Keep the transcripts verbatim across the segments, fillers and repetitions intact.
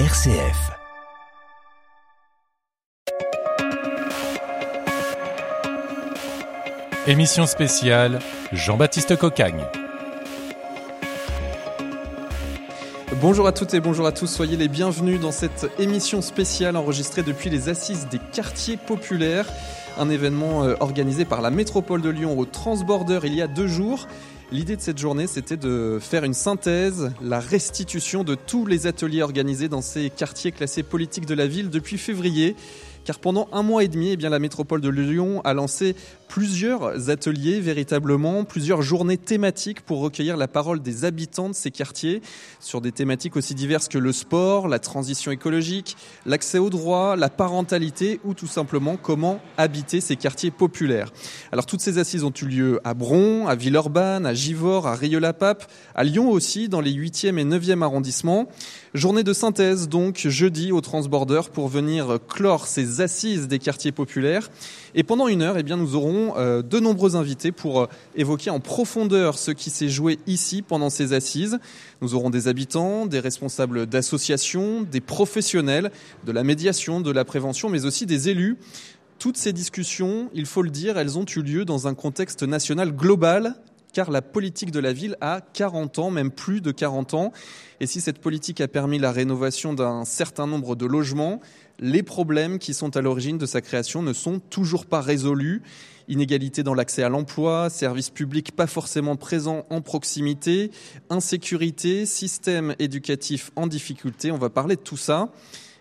R C F. Émission spéciale Jean-Baptiste Cocagne. Bonjour à toutes et bonjour à tous, soyez les bienvenus dans cette émission spéciale enregistrée depuis les Assises des quartiers populaires, un événement organisé par la Métropole de Lyon au Transbordeur il y a deux jours. L'idée de cette journée, c'était de faire une synthèse, la restitution de tous les ateliers organisés dans ces quartiers classés Politique de la ville depuis février. Car pendant un mois et demi, eh bien, la Métropole de Lyon a lancé plusieurs ateliers véritablement, plusieurs journées thématiques pour recueillir la parole des habitants de ces quartiers sur des thématiques aussi diverses que le sport, la transition écologique, l'accès aux droits, la parentalité ou tout simplement comment habiter ces quartiers populaires. Alors toutes ces assises ont eu lieu à Bron, à Villeurbanne, à Givors, à Rillieux-la-Pape, à Lyon aussi, dans les huitième et neuvième arrondissements. Journée de synthèse donc jeudi au Transbordeur pour venir clore ces assises des quartiers populaires. Et pendant une heure, eh bien, nous aurons euh, de nombreux invités pour euh, évoquer en profondeur ce qui s'est joué ici pendant ces assises. Nous aurons des habitants, des responsables d'associations, des professionnels, de la médiation, de la prévention, mais aussi des élus. Toutes ces discussions, il faut le dire, elles ont eu lieu dans un contexte national global, car la politique de la ville a quarante ans, même plus de quarante ans. Et si cette politique a permis la rénovation d'un certain nombre de logements, les problèmes qui sont à l'origine de sa création ne sont toujours pas résolus. Inégalité dans l'accès à l'emploi, services publics pas forcément présents en proximité, insécurité, système éducatif en difficulté, on va parler de tout ça.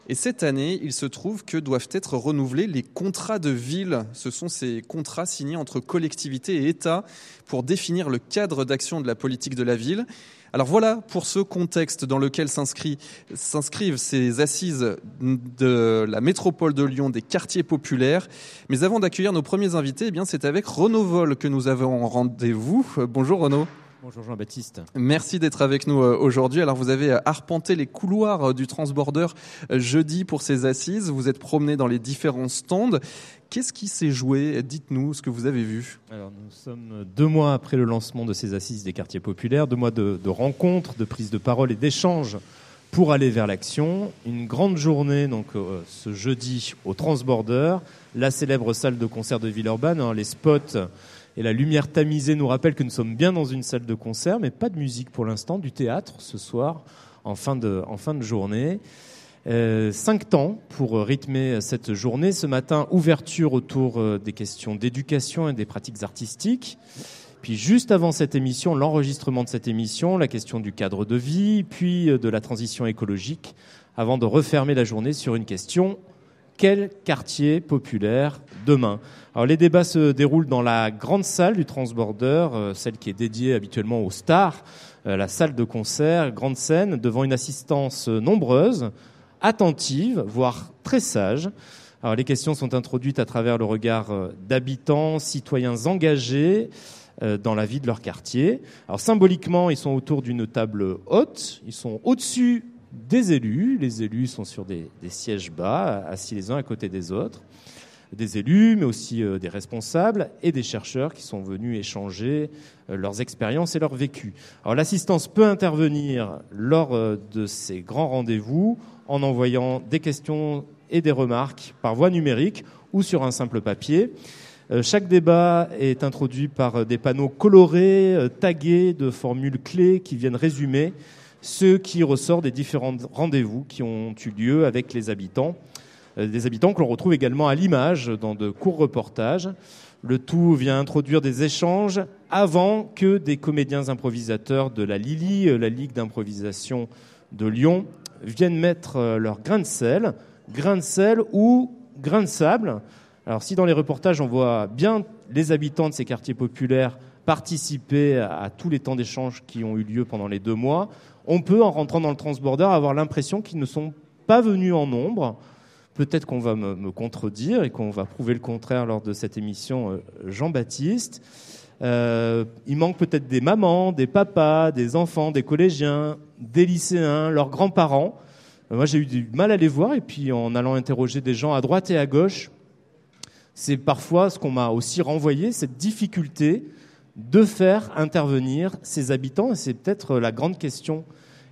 Et cette année, il se trouve que doivent être renouvelés les contrats de ville. Ce sont ces contrats signés entre collectivités et État pour définir le cadre d'action de la politique de la ville. Alors voilà pour ce contexte dans lequel s'inscrit, s'inscrivent ces assises de la Métropole de Lyon, des quartiers populaires. Mais avant d'accueillir nos premiers invités, eh bien c'est avec Renaud Vol que nous avons rendez-vous. Bonjour Renaud. Bonjour Jean-Baptiste. Merci d'être avec nous aujourd'hui. Alors vous avez arpenté les couloirs du Transbordeur jeudi pour ces assises. Vous êtes promené dans les différents stands. Qu'est-ce qui s'est joué ? Dites-nous ce que vous avez vu. Alors nous sommes deux mois après le lancement de ces assises des quartiers populaires, deux mois de, de rencontres, de prises de parole et d'échanges pour aller vers l'action. Une grande journée donc euh, ce jeudi au Transbordeur, la célèbre salle de concert de Villeurbanne, hein, les spots. Et la lumière tamisée nous rappelle que nous sommes bien dans une salle de concert, mais pas de musique pour l'instant, du théâtre ce soir, en fin de, en fin de journée. Euh, cinq temps pour rythmer cette journée. Ce matin, ouverture autour des questions d'éducation et des pratiques artistiques. Puis juste avant cette émission, l'enregistrement de cette émission, la question du cadre de vie, puis de la transition écologique, avant de refermer la journée sur une question... Quel quartier populaire demain ? Alors les débats se déroulent dans la grande salle du Transbordeur, euh, celle qui est dédiée habituellement aux stars, euh, la salle de concert, grande scène, devant une assistance nombreuse, attentive, voire très sage. Alors les questions sont introduites à travers le regard d'habitants, citoyens engagés euh, dans la vie de leur quartier. Alors symboliquement, ils sont autour d'une table haute, ils sont au-dessus des élus. Les élus sont sur des, des sièges bas, assis les uns à côté des autres. Des élus, mais aussi euh, des responsables et des chercheurs qui sont venus échanger euh, leurs expériences et leurs vécus. Alors l'assistance peut intervenir lors euh, de ces grands rendez-vous en envoyant des questions et des remarques par voie numérique ou sur un simple papier. Euh, chaque débat est introduit par euh, des panneaux colorés, euh, tagués de formules clés qui viennent résumer ce qui ressort des différents rendez-vous qui ont eu lieu avec les habitants, euh, des habitants que l'on retrouve également à l'image dans de courts reportages. Le tout vient introduire des échanges avant que des comédiens improvisateurs de la Lili, euh, la Ligue d'improvisation de Lyon, viennent mettre euh, leur grain de sel, grain de sel ou grain de sable. Alors si dans les reportages on voit bien les habitants de ces quartiers populaires participer à, à tous les temps d'échange qui ont eu lieu pendant les deux mois, on peut, en rentrant dans le Transbordeur, avoir l'impression qu'ils ne sont pas venus en nombre. Peut-être qu'on va me, me contredire et qu'on va prouver le contraire lors de cette émission, euh, Jean-Baptiste. Euh, il manque peut-être des mamans, des papas, des enfants, des collégiens, des lycéens, leurs grands-parents. Euh, moi, j'ai eu du mal à les voir. Et puis, en allant interroger des gens à droite et à gauche, c'est parfois ce qu'on m'a aussi renvoyé, cette difficulté de faire intervenir ses habitants. Et c'est peut-être la grande question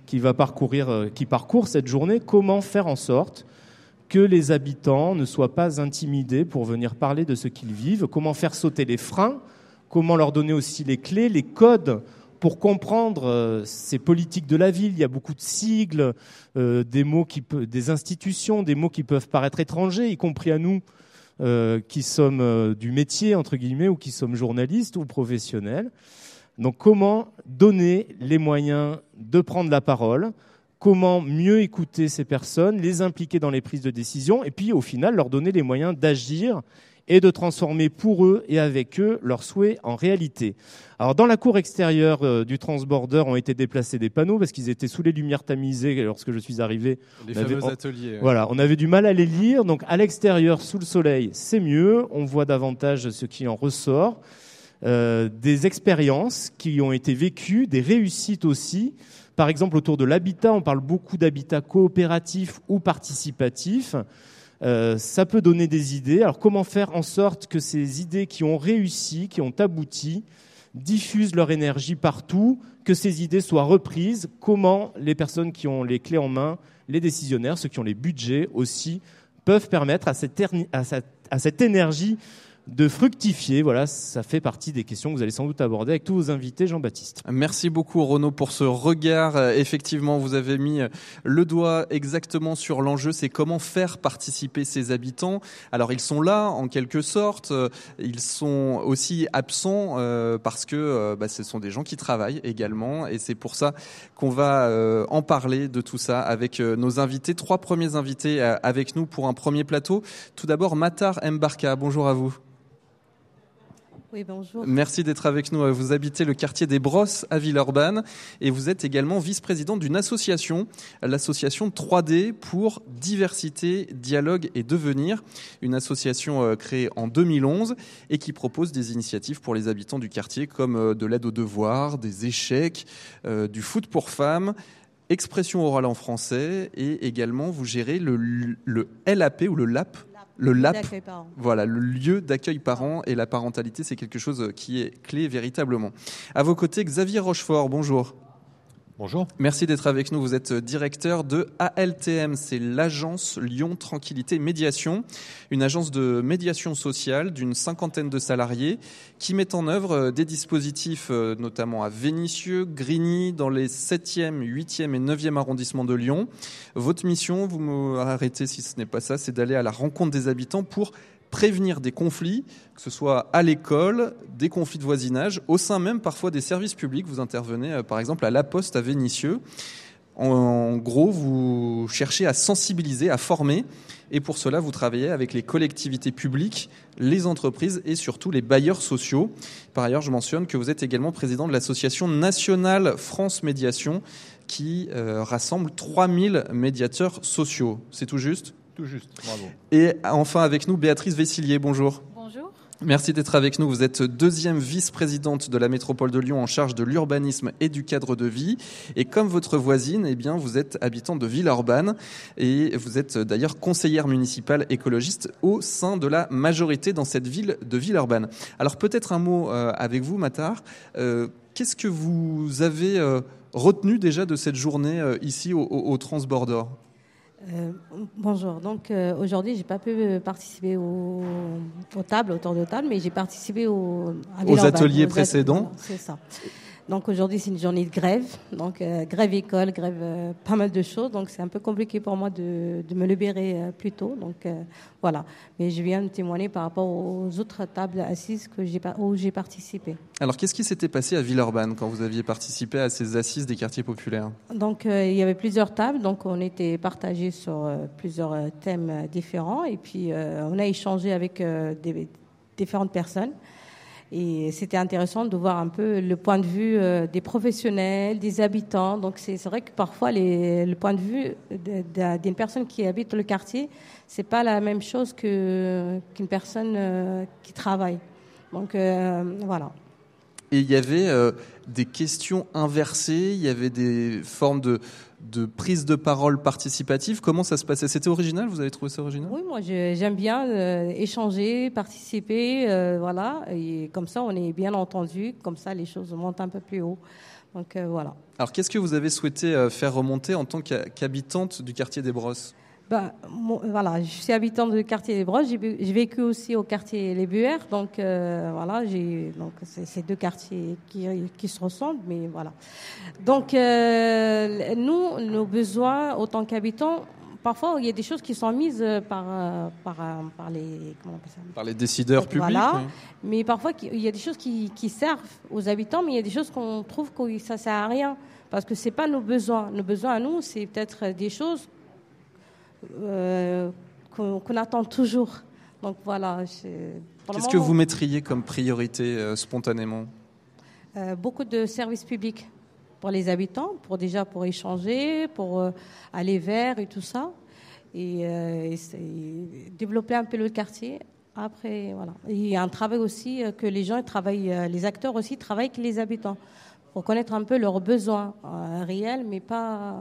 qui, va parcourir, euh, qui parcourt cette journée, comment faire en sorte que les habitants ne soient pas intimidés pour venir parler de ce qu'ils vivent, comment faire sauter les freins, comment leur donner aussi les clés, les codes pour comprendre euh, ces politiques de la ville. Il y a beaucoup de sigles, euh, des mots qui pe- des institutions, des mots qui peuvent paraître étrangers, y compris à nous euh, qui sommes euh, du métier, entre guillemets, ou qui sommes journalistes ou professionnels. Donc comment donner les moyens de prendre la parole, comment mieux écouter ces personnes, les impliquer dans les prises de décision et puis au final leur donner les moyens d'agir et de transformer pour eux et avec eux leurs souhaits en réalité. Alors dans la cour extérieure du Transbordeur ont été déplacés des panneaux parce qu'ils étaient sous les lumières tamisées lorsque je suis arrivé. Les fameux avait... ateliers. Voilà, on avait du mal à les lire. Donc à l'extérieur, sous le soleil, c'est mieux. On voit davantage ce qui en ressort. Euh, des expériences qui ont été vécues, des réussites aussi. Par exemple, autour de l'habitat, on parle beaucoup d'habitat coopératif ou participatif. Euh, ça peut donner des idées. Alors, comment faire en sorte que ces idées qui ont réussi, qui ont abouti, diffusent leur énergie partout, que ces idées soient reprises? Comment les personnes qui ont les clés en main, les décisionnaires, ceux qui ont les budgets aussi, peuvent permettre à cette, erni- à cette, à cette énergie de fructifier, voilà, ça fait partie des questions que vous allez sans doute aborder avec tous vos invités, Jean-Baptiste. Merci beaucoup Renaud pour ce regard. Effectivement, vous avez mis le doigt exactement sur l'enjeu, c'est comment faire participer ces habitants. Alors ils sont là en quelque sorte, ils sont aussi absents euh, parce que euh, bah, ce sont des gens qui travaillent également et c'est pour ça qu'on va euh, en parler de tout ça avec euh, nos invités. Trois premiers invités euh, avec nous pour un premier plateau. Tout d'abord Matar Mbarka, bonjour à vous. Oui, bonjour. Merci d'être avec nous. Vous habitez le quartier des Brosses à Villeurbanne et vous êtes également vice-présidente d'une association, l'association trois D pour diversité, dialogue et devenir, une association créée en deux mille onze et qui propose des initiatives pour les habitants du quartier comme de l'aide aux devoirs, des échecs, euh, du foot pour femmes, expression orale en français et également vous gérez le, le L A P ou le L A P. Le L A P, voilà, le lieu d'accueil parents et la parentalité, c'est quelque chose qui est clé véritablement. À vos côtés, Xavier Rochefort, bonjour. Bonjour. Merci d'être avec nous. Vous êtes directeur de A L T M, c'est l'agence Lyon Tranquillité Médiation, une agence de médiation sociale d'une cinquantaine de salariés qui met en œuvre des dispositifs, notamment à Vénissieux, Grigny, dans les septième, huitième et neuvième arrondissements de Lyon. Votre mission, vous m'arrêtez si ce n'est pas ça, c'est d'aller à la rencontre des habitants pour prévenir des conflits, que ce soit à l'école, des conflits de voisinage, au sein même parfois des services publics. Vous intervenez par exemple à La Poste, à Vénissieux. En gros, vous cherchez à sensibiliser, à former. Et pour cela, vous travaillez avec les collectivités publiques, les entreprises et surtout les bailleurs sociaux. Par ailleurs, je mentionne que vous êtes également président de l'association nationale France Médiation qui euh, rassemble trois mille médiateurs sociaux. C'est tout juste ? Tout juste, bravo. Et enfin avec nous, Béatrice Vessiller, bonjour. Bonjour. Merci d'être avec nous. Vous êtes deuxième vice-présidente de la Métropole de Lyon en charge de l'urbanisme et du cadre de vie. Et comme votre voisine, eh bien, vous êtes habitante de Villeurbanne et vous êtes d'ailleurs conseillère municipale écologiste au sein de la majorité dans cette ville de Villeurbanne. Alors peut-être un mot avec vous, Matar. Qu'est-ce que vous avez retenu déjà de cette journée ici au, au Transbordeur ? Euh, bonjour. Donc euh, aujourd'hui, j'ai pas pu participer aux, aux tables, aux tours de table, mais j'ai participé aux, à aux ateliers aux précédents. At- c'est ça. Donc aujourd'hui, c'est une journée de grève. Donc euh, grève école, grève euh, pas mal de choses. Donc c'est un peu compliqué pour moi de, de me libérer euh, plus tôt. Donc euh, voilà. Mais je viens de témoigner par rapport aux autres tables assises que j'ai où j'ai participé. Alors qu'est-ce qui s'était passé à Villeurbanne quand vous aviez participé à ces assises des quartiers populaires ? Donc euh, il y avait plusieurs tables. Donc on était partagés sur euh, plusieurs thèmes différents. Et puis euh, on a échangé avec euh, des, différentes personnes. Et c'était intéressant de voir un peu le point de vue des professionnels, des habitants. Donc c'est, c'est vrai que parfois les, le point de vue d'une personne qui habite le quartier, c'est pas la même chose que, qu'une personne qui travaille. Donc euh, voilà. Et il y avait euh, des questions inversées, il y avait des formes de, de prise de parole participative. Comment ça se passait ? C'était original ? Vous avez trouvé ça original ? Oui, moi je, j'aime bien euh, échanger, participer, euh, voilà. Et comme ça, on est bien entendu. Comme ça, les choses montent un peu plus haut. Donc euh, voilà. Alors qu'est-ce que vous avez souhaité faire remonter en tant qu'habitante du quartier des Brosses? Bah, bon, voilà, je suis habitante du quartier des Brosses. J'ai, j'ai vécu aussi au quartier Les Buères. Donc, euh, voilà, j'ai, donc c'est, c'est deux quartiers qui, qui se ressemblent, mais voilà. Donc, euh, nous, nos besoins, autant qu'habitants, parfois, il y a des choses qui sont mises par, par, par, les, comment on appelle ça ? Par les décideurs publics. Voilà. Oui. Mais parfois, il y a des choses qui, qui servent aux habitants, mais il y a des choses qu'on trouve que ça ne sert à rien. Parce que ce n'est pas nos besoins. Nos besoins à nous, c'est peut-être des choses euh, qu'on, qu'on attend toujours. Donc voilà. Qu'est-ce que vous mettriez comme priorité euh, spontanément ? euh, Beaucoup de services publics. Pour les habitants, pour déjà pour échanger, pour euh, aller vers et tout ça, et, euh, et, et développer un peu le quartier. Après, voilà. Il y a un travail aussi euh, que les gens travaillent, euh, les acteurs aussi travaillent avec les habitants pour connaître un peu leurs besoins euh, réels, mais pas, euh,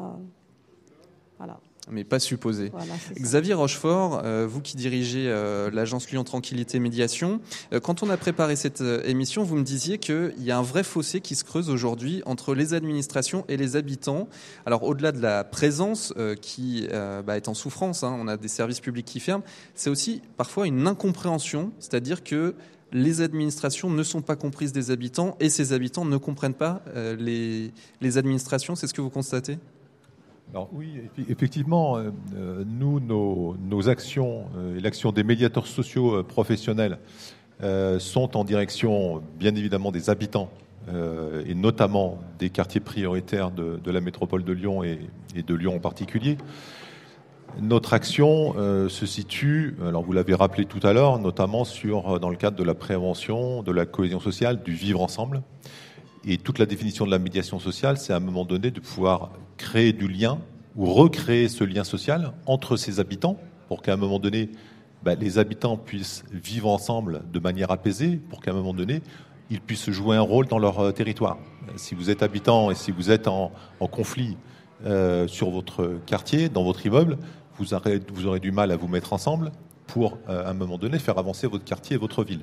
voilà. Mais pas supposé. Voilà, Xavier Rochefort, euh, vous qui dirigez euh, l'agence Lyon Tranquillité Médiation, euh, quand on a préparé cette euh, émission, vous me disiez qu'il y a un vrai fossé qui se creuse aujourd'hui entre les administrations et les habitants. Alors au-delà de la présence euh, qui euh, bah, est en souffrance, hein, on a des services publics qui ferment, c'est aussi parfois une incompréhension, c'est-à-dire que les administrations ne sont pas comprises des habitants et ces habitants ne comprennent pas euh, les, les administrations. C'est ce que vous constatez ? Alors oui, effectivement, euh, nous, nos, nos actions euh, et l'action des médiateurs sociaux euh, professionnels euh, sont en direction, bien évidemment, des habitants euh, et notamment des quartiers prioritaires de, de la métropole de Lyon et, et de Lyon en particulier. Notre action euh, se situe, alors vous l'avez rappelé tout à l'heure, notamment sur, dans le cadre de la prévention, de la cohésion sociale, du vivre ensemble. Et toute la définition de la médiation sociale, c'est à un moment donné de pouvoir créer du lien ou recréer ce lien social entre ses habitants pour qu'à un moment donné, bah, les habitants puissent vivre ensemble de manière apaisée, pour qu'à un moment donné, ils puissent jouer un rôle dans leur territoire. Si vous êtes habitant et si vous êtes en, en conflit euh, sur votre quartier, dans votre immeuble, vous aurez, vous aurez du mal à vous mettre ensemble pour, euh, à un moment donné, faire avancer votre quartier et votre ville.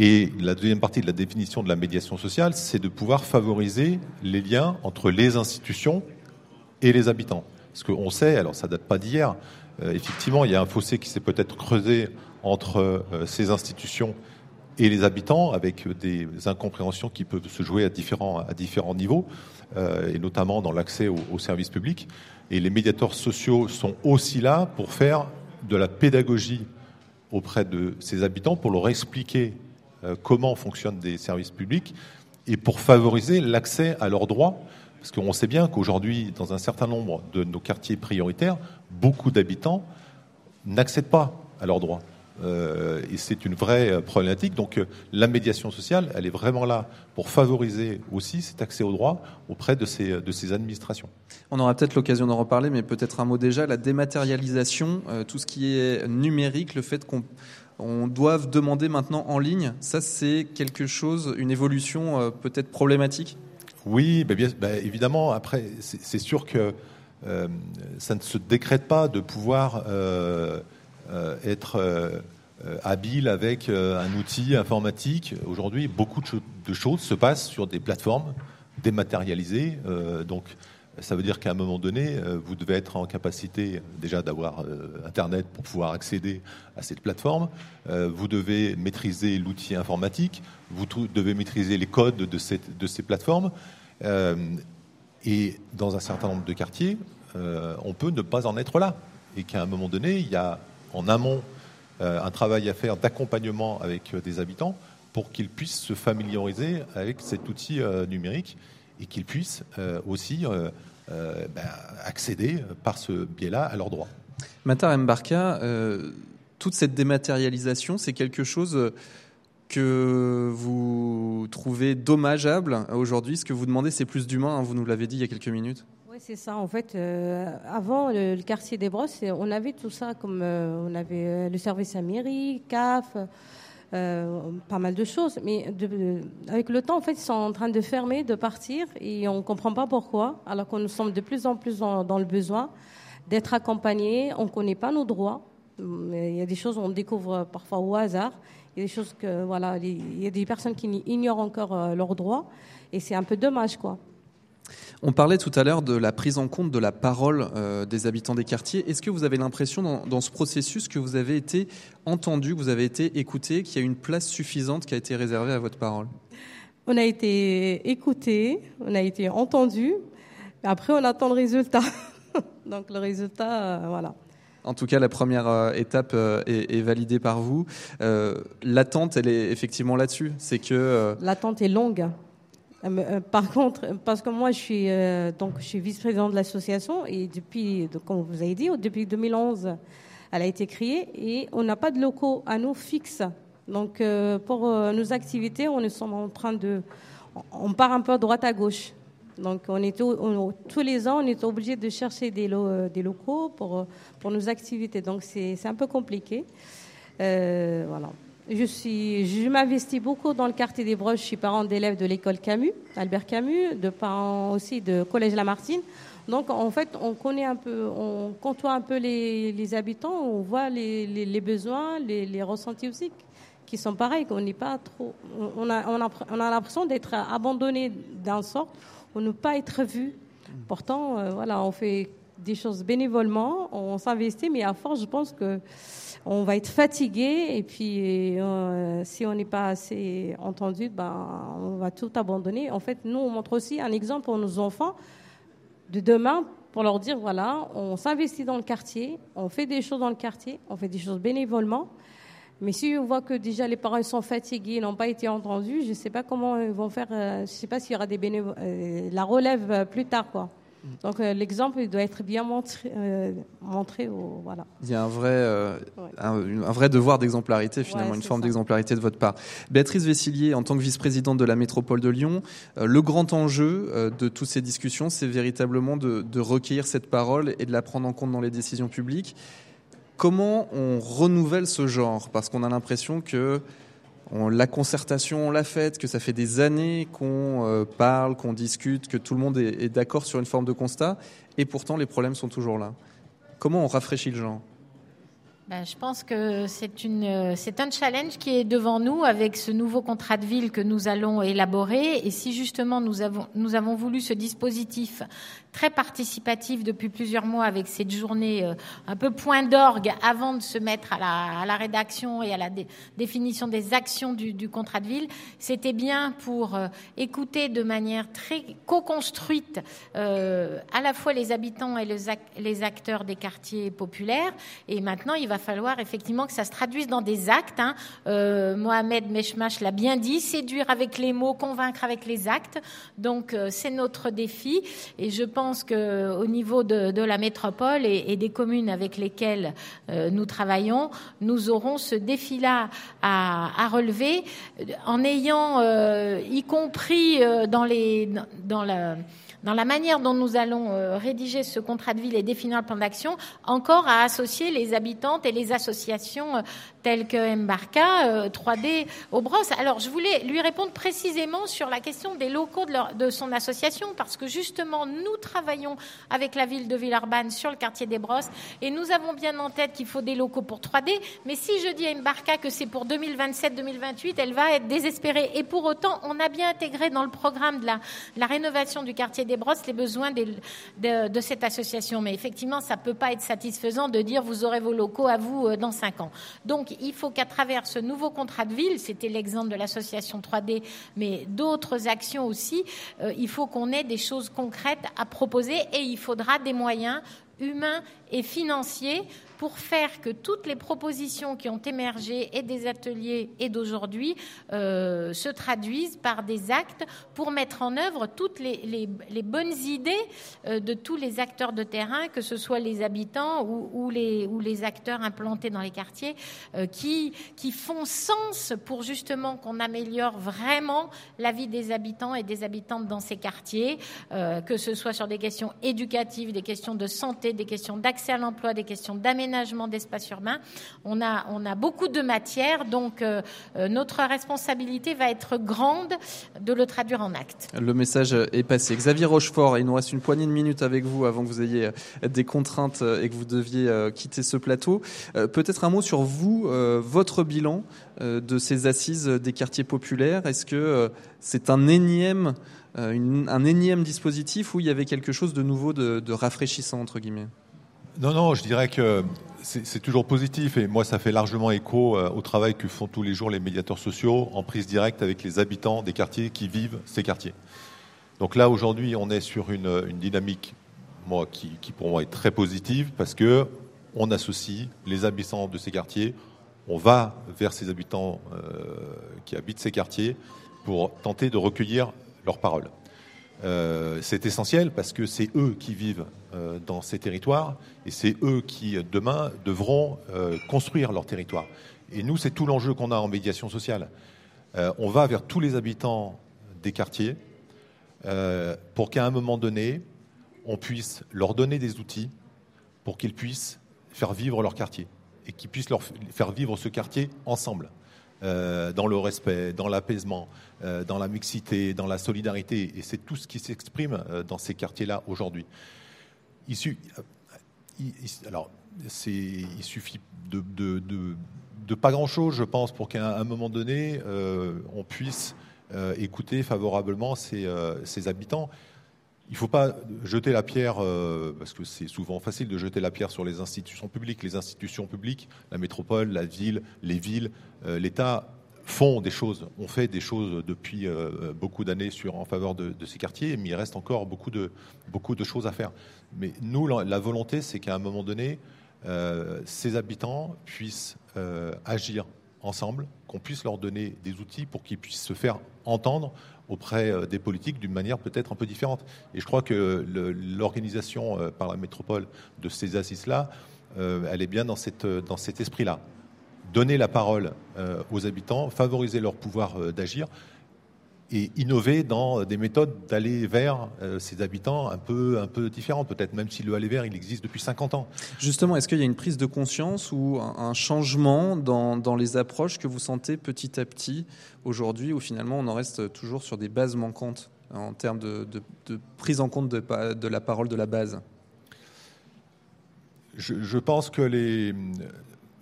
Et la deuxième partie de la définition de la médiation sociale, c'est de pouvoir favoriser les liens entre les institutions et les habitants. Parce qu'on sait, alors ça ne date pas d'hier, euh, effectivement, il y a un fossé qui s'est peut-être creusé entre euh, ces institutions et les habitants, avec des incompréhensions qui peuvent se jouer à différents, à différents niveaux, euh, et notamment dans l'accès aux, aux services publics. Et les médiateurs sociaux sont aussi là pour faire de la pédagogie auprès de ces habitants, pour leur expliquer comment fonctionnent des services publics et pour favoriser l'accès à leurs droits. Parce qu'on sait bien qu'aujourd'hui, dans un certain nombre de nos quartiers prioritaires, beaucoup d'habitants n'accèdent pas à leurs droits. Euh, et c'est une vraie problématique. Donc la médiation sociale, elle est vraiment là pour favoriser aussi cet accès aux droits auprès de ces, de ces administrations. On aura peut-être l'occasion d'en reparler, mais peut-être un mot déjà, la dématérialisation, euh, tout ce qui est numérique, le fait qu'on On doit demander maintenant en ligne. Ça, c'est quelque chose, une évolution euh, peut-être problématique ? Oui, bah bien, bah évidemment. Après, c'est, c'est sûr que euh, ça ne se décrète pas de pouvoir euh, euh, être euh, habile avec euh, un outil informatique. Aujourd'hui, beaucoup de, cho- de choses se passent sur des plateformes dématérialisées. Euh, donc, ça veut dire qu'à un moment donné, vous devez être en capacité déjà d'avoir euh, Internet pour pouvoir accéder à cette plateforme. Euh, vous devez maîtriser l'outil informatique. Vous t- devez maîtriser les codes de, cette, de ces plateformes. Euh, et dans un certain nombre de quartiers, euh, on peut ne pas en être là. Et qu'à un moment donné, il y a en amont euh, un travail à faire d'accompagnement avec euh, des habitants pour qu'ils puissent se familiariser avec cet outil euh, numérique et qu'ils puissent euh, aussi euh, euh, bah, accéder par ce biais-là à leurs droits. Matar Mbarka, euh, toute cette dématérialisation, c'est quelque chose que vous trouvez dommageable aujourd'hui. Ce que vous demandez, c'est plus d'humain, hein, vous nous l'avez dit il y a quelques minutes. Oui, c'est ça. En fait, euh, avant, le, le quartier des Brosses, on avait tout ça, comme euh, on avait le service à mairie, C A F... Euh, pas mal de choses, mais de, de, avec le temps, en fait, ils sont en train de fermer, de partir, et on ne comprend pas pourquoi, alors que nous sommes de plus en plus dans, dans le besoin d'être accompagnés. On ne connaît pas nos droits. Il y a des choses qu'on découvre parfois au hasard, Il y a des choses que, voilà, il y a des personnes qui ignorent encore euh, leurs droits, et c'est un peu dommage, quoi. On parlait tout à l'heure de la prise en compte de la parole euh, des habitants des quartiers. Est-ce que vous avez l'impression dans, dans ce processus que vous avez été entendu, que vous avez été écouté, qu'il y a une place suffisante qui a été réservée à votre parole ? On a été écouté, on a été entendu. Après, on attend le résultat. Donc le résultat, euh, voilà. En tout cas, la première étape est, est validée par vous. Euh, l'attente, elle est effectivement là-dessus. C'est que euh... l'attente est longue. Par contre, parce que moi, je suis, euh, donc, je suis vice-présidente de l'association et depuis, donc, comme vous avez dit, depuis deux mille onze, elle a été créée et on n'a pas de locaux à nous fixes. Donc, euh, pour euh, nos activités, on est en train de, on part un peu à droite à gauche. Donc, on est au, on, tous les ans, on est obligé de chercher des, lo- des locaux pour pour nos activités. Donc, c'est c'est un peu compliqué. Euh, voilà. Je, suis, je m'investis beaucoup dans le quartier des Broches. Je suis parent d'élèves de l'école Camus, Albert Camus, de parents aussi de Collège Lamartine. Donc, en fait, on connaît un peu, on côtoie un peu les, les habitants, on voit les, les, les besoins, les, les ressentis aussi qui sont pareils. On n'est pas trop, on a, on a, on a l'impression d'être abandonné d'un sort, ou ne pas être vu. Pourtant, euh, voilà, on fait des choses bénévolement, on s'investit, mais à force, je pense que on va être fatigué et puis euh, si on n'est pas assez entendu, ben, on va tout abandonner. En fait, nous, on montre aussi un exemple pour nos enfants de demain pour leur dire, voilà, on s'investit dans le quartier, on fait des choses dans le quartier, on fait des choses bénévolement. Mais si on voit que déjà les parents sont fatigués, n'ont pas été entendus, je ne sais pas comment ils vont faire, euh, je ne sais pas s'il y aura des bénévo- euh, la relève euh, plus tard, quoi. Donc euh, l'exemple il doit être bien montré, euh, montré au, voilà. Il y a un vrai, euh, ouais. un, un vrai devoir d'exemplarité finalement, ouais, une forme ça. d'exemplarité de votre part. Béatrice Vessiller, en tant que vice-présidente de la Métropole de Lyon, euh, le grand enjeu euh, de toutes ces discussions, c'est véritablement de, de recueillir cette parole et de la prendre en compte dans les décisions publiques. Comment on renouvelle ce genre ? Parce qu'on a l'impression que On, la concertation, on l'a faite, que ça fait des années qu'on euh, parle, qu'on discute, que tout le monde est, est d'accord sur une forme de constat, et pourtant les problèmes sont toujours là. Comment on rafraîchit le genre ? Ben, je pense que c'est, une, c'est un challenge qui est devant nous avec ce nouveau contrat de ville que nous allons élaborer. Et si justement nous avons, nous avons voulu ce dispositif très participatif depuis plusieurs mois avec cette journée un peu point d'orgue avant de se mettre à la, à la rédaction et à la dé, définition des actions du, du contrat de ville, c'était bien pour écouter de manière très co-construite euh, à la fois les habitants et les acteurs des quartiers populaires. Et maintenant, il va Il va falloir effectivement que ça se traduise dans des actes. Hein. Euh, Mohamed Meshmash l'a bien dit, séduire avec les mots, convaincre avec les actes. Donc euh, c'est notre défi. Et je pense qu'au niveau de, de la métropole et, et des communes avec lesquelles euh, nous travaillons, nous aurons ce défi-là à, à relever en ayant, euh, y compris euh, dans, les, dans la... dans la manière dont nous allons euh, rédiger ce contrat de ville et définir le plan d'action, encore à associer les habitantes et les associations euh, telles que Mbarka, euh, trois D, aux Brosses. Alors, je voulais lui répondre précisément sur la question des locaux de, leur, de son association, parce que justement, nous travaillons avec la ville de Villeurbanne sur le quartier des Brosses, et nous avons bien en tête qu'il faut des locaux pour trois D, mais si je dis à Mbarka que c'est pour deux mille vingt-sept deux mille vingt-huit, elle va être désespérée. Et pour autant, on a bien intégré dans le programme de la, de la rénovation du quartier des Brosses les besoins des, de, de cette association. Mais effectivement, ça ne peut pas être satisfaisant de dire vous aurez vos locaux à vous dans cinq ans. Donc, il faut qu'à travers ce nouveau contrat de ville, c'était l'exemple de l'association trois D, mais d'autres actions aussi, euh, il faut qu'on ait des choses concrètes à proposer et il faudra des moyens humains et financiers pour faire que toutes les propositions qui ont émergé et des ateliers et d'aujourd'hui euh, se traduisent par des actes pour mettre en œuvre toutes les, les, les bonnes idées euh, de tous les acteurs de terrain, que ce soit les habitants ou, ou, les, ou les acteurs implantés dans les quartiers, euh, qui, qui font sens pour justement qu'on améliore vraiment la vie des habitants et des habitantes dans ces quartiers, euh, que ce soit sur des questions éducatives, des questions de santé, santé, des questions d'accès à l'emploi, des questions d'aménagement d'espace urbain. On a, on a beaucoup de matières, donc euh, notre responsabilité va être grande de le traduire en actes. Le message est passé. Xavier Rochefort, il nous reste une poignée de minutes avec vous avant que vous ayez des contraintes et que vous deviez quitter ce plateau. Peut-être un mot sur vous, votre bilan de ces assises des quartiers populaires. Est-ce que c'est un énième, une, un énième dispositif où il y avait quelque chose de nouveau, de, de rafraîchissant, entre guillemets ? Non, non, je dirais que c'est, c'est toujours positif. Et moi, ça fait largement écho au travail que font tous les jours les médiateurs sociaux en prise directe avec les habitants des quartiers qui vivent ces quartiers. Donc là, aujourd'hui, on est sur une, une dynamique moi, qui, qui, pour moi, est très positive parce qu'on associe les habitants de ces quartiers. On va vers ces habitants euh, qui habitent ces quartiers pour tenter de recueillir leurs paroles. Euh, c'est essentiel parce que c'est eux qui vivent euh, dans ces territoires et c'est eux qui, demain, devront euh, construire leur territoire. Et nous, c'est tout l'enjeu qu'on a en médiation sociale. Euh, on va vers tous les habitants des quartiers euh, pour qu'à un moment donné, on puisse leur donner des outils pour qu'ils puissent faire vivre leur quartier. Et qui puissent leur faire vivre ce quartier ensemble, euh, dans le respect, dans l'apaisement, euh, dans la mixité, dans la solidarité. Et c'est tout ce qui s'exprime euh, dans ces quartiers-là aujourd'hui. Il, su- il, il, alors, c'est, il suffit de, de, de, de pas grand-chose, je pense, pour qu'à un moment donné, euh, on puisse euh, écouter favorablement ces, euh, ces habitants. Il ne faut pas jeter la pierre, euh, parce que c'est souvent facile de jeter la pierre sur les institutions publiques. Les institutions publiques, la métropole, la ville, les villes, euh, l'État font des choses, ont fait des choses depuis euh, beaucoup d'années sur, en faveur de, de ces quartiers, mais il reste encore beaucoup de, beaucoup de choses à faire. Mais nous, la, la volonté, c'est qu'à un moment donné, euh, ces habitants puissent euh, agir ensemble, qu'on puisse leur donner des outils pour qu'ils puissent se faire entendre auprès des politiques d'une manière peut-être un peu différente. Et je crois que le, l'organisation euh, par la métropole de ces assises-là, euh, elle est bien dans, cette, dans cet esprit-là. Donner la parole euh, aux habitants, favoriser leur pouvoir euh, d'agir et innover dans des méthodes d'aller vers euh, ces habitants un peu, un peu différentes, peut-être, même si le aller vers, il existe depuis cinquante ans. Justement, est-ce qu'il y a une prise de conscience ou un changement dans, dans les approches que vous sentez petit à petit aujourd'hui, où finalement on en reste toujours sur des bases manquantes en termes de, de, de prise en compte de, de la parole de la base ? Je, je pense que les...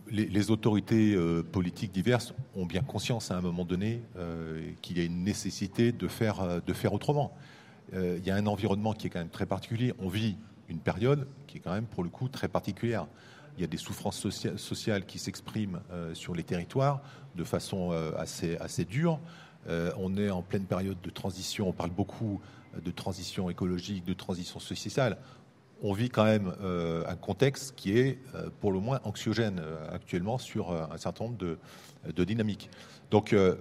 Les, les autorités euh, politiques diverses ont bien conscience à un moment donné euh, qu'il y a une nécessité de faire, de faire autrement. Euh, il y a un environnement qui est quand même très particulier. On vit une période qui est quand même pour le coup très particulière. Il y a des souffrances socia- sociales qui s'expriment euh, sur les territoires de façon euh, assez, assez dure. Euh, on est en pleine période de transition. On parle beaucoup de transition écologique, de transition sociétale. On vit quand même euh, un contexte qui est euh, pour le moins anxiogène euh, actuellement sur euh, un certain nombre de, de dynamiques. Donc euh,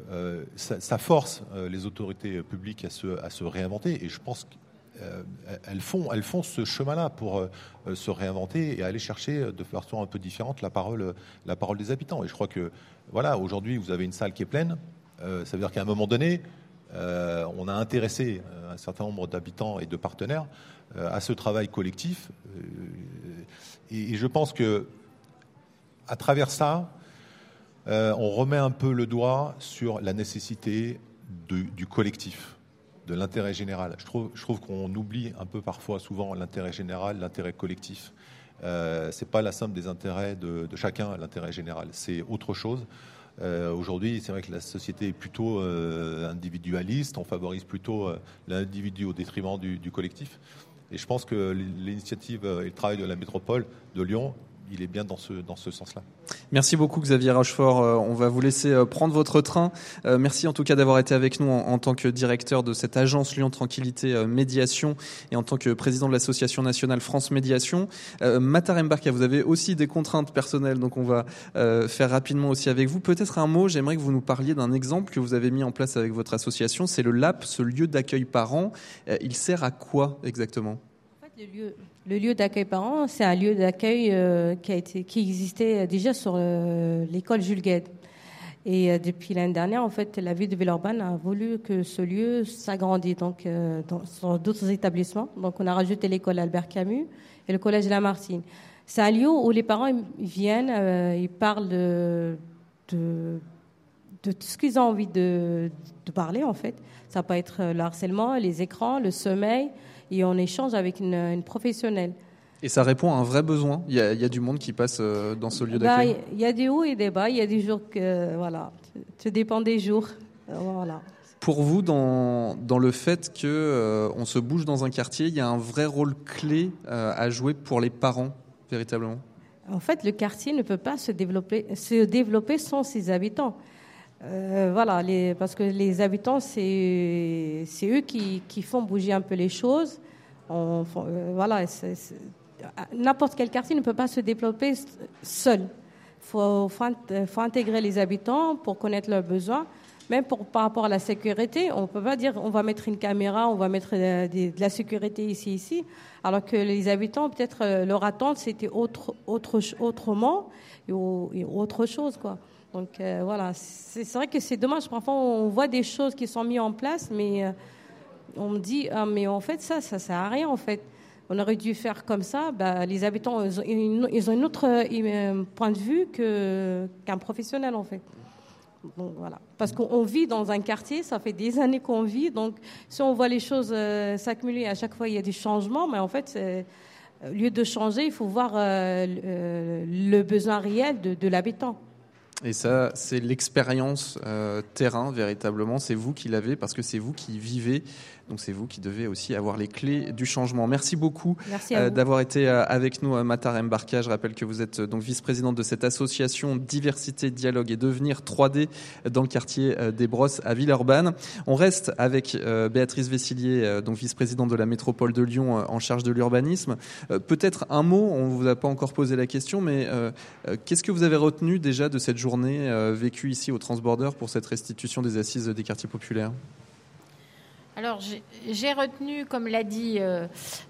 ça, ça force euh, les autorités publiques à se, à se réinventer et je pense qu'elles font, elles font ce chemin-là pour euh, se réinventer et aller chercher de façon un peu différente la parole, la parole des habitants. Et je crois que voilà, aujourd'hui vous avez une salle qui est pleine, euh, ça veut dire qu'à un moment donné, Euh, on a intéressé un certain nombre d'habitants et de partenaires euh, à ce travail collectif. Euh, et, et je pense que, à travers ça, euh, on remet un peu le doigt sur la nécessité de, du collectif, de l'intérêt général. Je trouve, je trouve qu'on oublie un peu parfois, souvent, l'intérêt général, l'intérêt collectif. Euh, c'est pas la somme des intérêts de, de chacun, l'intérêt général. C'est autre chose. Euh, aujourd'hui, c'est vrai que la société est plutôt euh, individualiste, on favorise plutôt euh, l'individu au détriment du, du collectif. Et je pense que l'initiative et le travail de la métropole de Lyon, il est bien dans ce, dans ce sens-là. Merci beaucoup Xavier Rochefort. On va vous laisser prendre votre train. Merci en tout cas d'avoir été avec nous en, en tant que directeur de cette agence Lyon Tranquillité Médiation et en tant que président de l'association nationale France Médiation. Euh, Matar Mbarka, vous avez aussi des contraintes personnelles, donc on va euh, faire rapidement aussi avec vous. Peut-être un mot, j'aimerais que vous nous parliez d'un exemple que vous avez mis en place avec votre association. C'est le LAP, ce lieu d'accueil parent. Euh, il sert à quoi exactement ? En fait, le lieu... Le lieu d'accueil parents, c'est un lieu d'accueil euh, qui, a été, qui existait déjà sur euh, l'école Jules Guesde. Et depuis l'année dernière, en fait, la ville de Villeurbanne a voulu que ce lieu s'agrandisse donc euh, dans d'autres établissements. Donc, on a rajouté l'école Albert Camus et le collège Lamartine. C'est un lieu où les parents ils viennent, euh, ils parlent de, de, de tout ce qu'ils ont envie de, de parler, en fait. Ça peut être le harcèlement, les écrans, le sommeil, et on échange avec une, une professionnelle. Et ça répond à un vrai besoin. Il y a, il y a du monde qui passe dans ce lieu d'accueil. Bah, il y a des hauts et des bas. Il y a des jours que, voilà, ça dépend des jours. Voilà. Pour vous, dans, dans le fait qu'on euh, se bouge dans un quartier, il y a un vrai rôle clé euh, à jouer pour les parents, véritablement. En fait, le quartier ne peut pas se développer, se développer sans ses habitants. Euh, voilà, les, parce que les habitants, c'est, c'est eux qui, qui font bouger un peu les choses. On, euh, voilà, c'est, c'est, n'importe quel quartier ne peut pas se développer seul. Il faut, faut, faut intégrer les habitants pour connaître leurs besoins. Même pour, par rapport à la sécurité, on ne peut pas dire on va mettre une caméra, on va mettre de, de, de la sécurité ici, ici. Alors que les habitants, peut-être, leur attente, c'était autre, autre, autrement et autre chose, quoi. Donc, euh, voilà, c'est, c'est vrai que c'est dommage. Parfois, on voit des choses qui sont mises en place, mais euh, on me dit, ah, mais en fait, ça, ça ne sert à rien, en fait. On aurait dû faire comme ça. Bah, les habitants, ils ont, une, ils ont une autre euh, point de vue que, qu'un professionnel, en fait. Donc, voilà. Parce qu'on vit dans un quartier, ça fait des années qu'on vit. Donc, si on voit les choses euh, s'accumuler, à chaque fois, il y a des changements, mais en fait... c'est... au lieu de changer, il faut voir euh, le besoin réel de, de l'habitant. Et ça, c'est l'expérience euh, terrain, véritablement. C'est vous qui l'avez, parce que c'est vous qui vivez. Donc, c'est vous qui devez aussi avoir les clés du changement. Merci beaucoup Merci euh, d'avoir été euh, avec nous, Matar Mbarka. Je rappelle que vous êtes euh, donc vice-présidente de cette association Diversité, Dialogue et Devenir trois D dans le quartier euh, des Brosses à Villeurbanne. On reste avec euh, Béatrice Vessiller, euh, donc vice-présidente de la Métropole de Lyon euh, en charge de l'urbanisme. Euh, peut-être un mot, on ne vous a pas encore posé la question, mais euh, euh, qu'est-ce que vous avez retenu déjà de cette journée euh, vécue ici au Transbordeur pour cette restitution des assises des quartiers populaires ? Alors, j'ai retenu, comme l'a dit euh,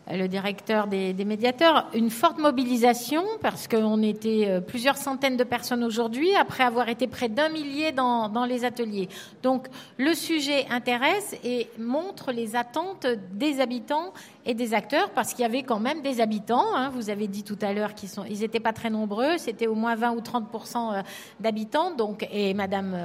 le directeur des, des médiateurs, une forte mobilisation, parce qu'on était plusieurs centaines de personnes aujourd'hui, après avoir été près d'un millier dans, dans les ateliers. Donc, le sujet intéresse et montre les attentes des habitants et des acteurs, parce qu'il y avait quand même des habitants. Hein, vous avez dit tout à l'heure qu'ils sont, ils n'étaient pas très nombreux, c'était au moins vingt ou trente pour cent d'habitants, donc, et Madame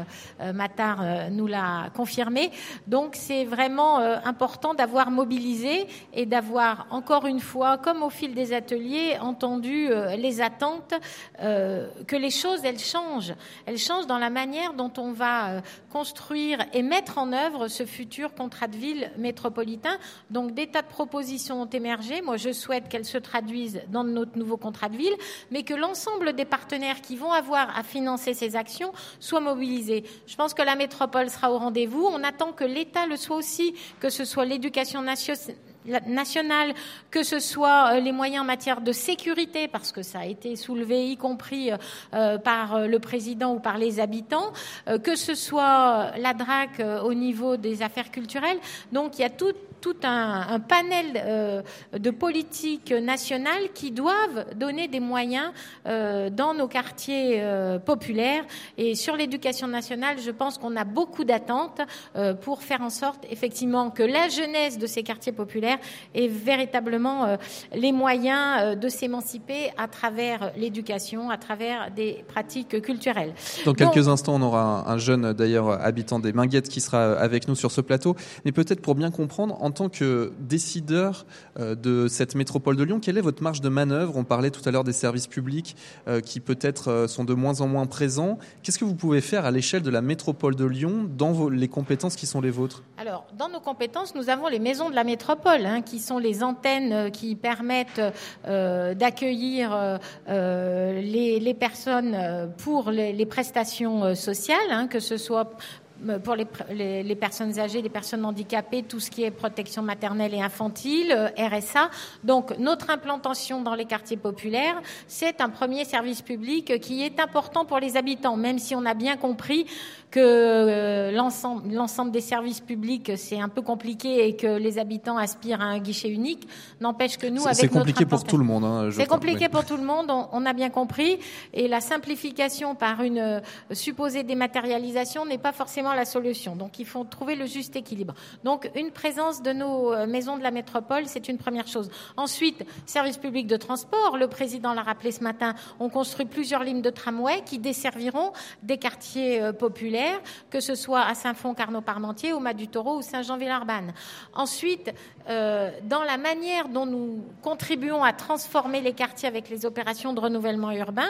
euh, Matar euh, nous l'a confirmé. Donc, c'est vraiment important d'avoir mobilisé et d'avoir, encore une fois, comme au fil des ateliers, entendu euh, les attentes, euh, que les choses, elles changent. Elles changent dans la manière dont on va euh, construire et mettre en œuvre ce futur contrat de ville métropolitain. Donc, des tas de propositions ont émergé. Moi, je souhaite qu'elles se traduisent dans notre nouveau contrat de ville, mais que l'ensemble des partenaires qui vont avoir à financer ces actions soient mobilisés. Je pense que la métropole sera au rendez-vous. On attend que l'État le soit aussi, que ce soit l'éducation nationale, que ce soit les moyens en matière de sécurité, parce que ça a été soulevé, y compris par le président ou par les habitants, que ce soit la D R A C au niveau des affaires culturelles. Donc, il y a tout, tout un, un panel de politiques nationales qui doivent donner des moyens dans nos quartiers populaires. Et sur l'éducation nationale, je pense qu'on a beaucoup d'attentes pour faire en sorte, effectivement, que la jeunesse de ces quartiers populaires ait véritablement les moyens de s'émanciper à travers l'éducation, à travers des pratiques culturelles. Dans quelques Donc, instants, on aura un jeune, d'ailleurs, habitant des Minguettes qui sera avec nous sur ce plateau. Mais peut-être pour bien comprendre, en tant que décideur de cette métropole de Lyon, quelle est votre marge de manœuvre ? On parlait tout à l'heure des services publics qui peut-être sont de moins en moins présents. Qu'est-ce que vous pouvez faire à l'échelle de la métropole de Lyon dans les compétences qui sont les vôtres ? Alors, dans nos compétences, nous avons les maisons de la métropole, hein, qui sont les antennes qui permettent euh, d'accueillir euh, les, les personnes pour les, les prestations sociales, hein, que ce soit pour les, les, les personnes âgées, les personnes handicapées, tout ce qui est protection maternelle et infantile, R S A. Donc, notre implantation dans les quartiers populaires, c'est un premier service public qui est important pour les habitants, même si on a bien compris que euh, l'ensemble, l'ensemble des services publics, c'est un peu compliqué et que les habitants aspirent à un guichet unique. N'empêche que nous, c'est, avec c'est compliqué notre pour tout le monde. Hein, c'est crois, compliqué mais... pour tout le monde, on, on a bien compris. Et la simplification par une euh, supposée dématérialisation n'est pas forcément la solution. Donc, il faut trouver le juste équilibre. Donc, une présence de nos euh, maisons de la métropole, c'est une première chose. Ensuite, service public de transport. Le président l'a rappelé ce matin, on construit plusieurs lignes de tramway qui desserviront des quartiers euh, populaires, que ce soit à Saint-Fond, Carnot-Parmentier, au Mas du Taureau ou Saint-Jean-Villeurbanne. Ensuite, euh, dans la manière dont nous contribuons à transformer les quartiers avec les opérations de renouvellement urbain,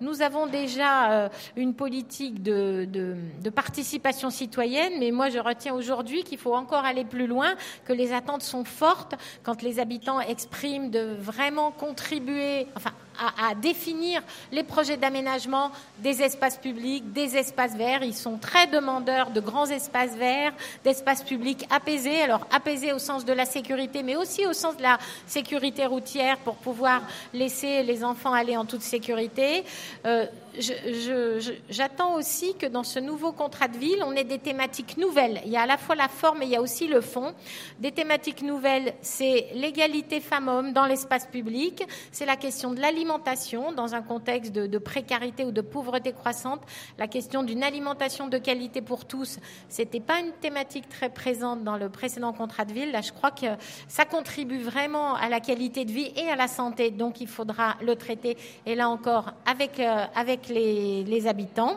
nous avons déjà euh, une politique de, de, de participation citoyenne, mais moi je retiens aujourd'hui qu'il faut encore aller plus loin, que les attentes sont fortes quand les habitants expriment de vraiment contribuer, enfin, à, à définir les projets d'aménagement des espaces publics, des espaces verts. Ils sont très demandeurs de grands espaces verts, d'espaces publics apaisés. Alors, apaisés au sens de la sécurité, mais aussi au sens de la sécurité routière pour pouvoir laisser les enfants aller en toute sécurité. Euh, je, je, je, j'attends aussi que dans ce nouveau contrat de ville, on ait des thématiques nouvelles. Il y a à la fois la forme et il y a aussi le fond. Des thématiques nouvelles, c'est l'égalité femmes-hommes dans l'espace public, c'est la question de l'alimentation dans un contexte de, de précarité ou de pauvreté croissante. La question d'une alimentation de qualité pour tous, c'était pas une thématique très présente dans le précédent contrat de ville. Là, je crois que ça contribue vraiment à la qualité de vie et à la santé. Donc, il faudra le traiter, et là encore, avec, euh, avec les, les habitants.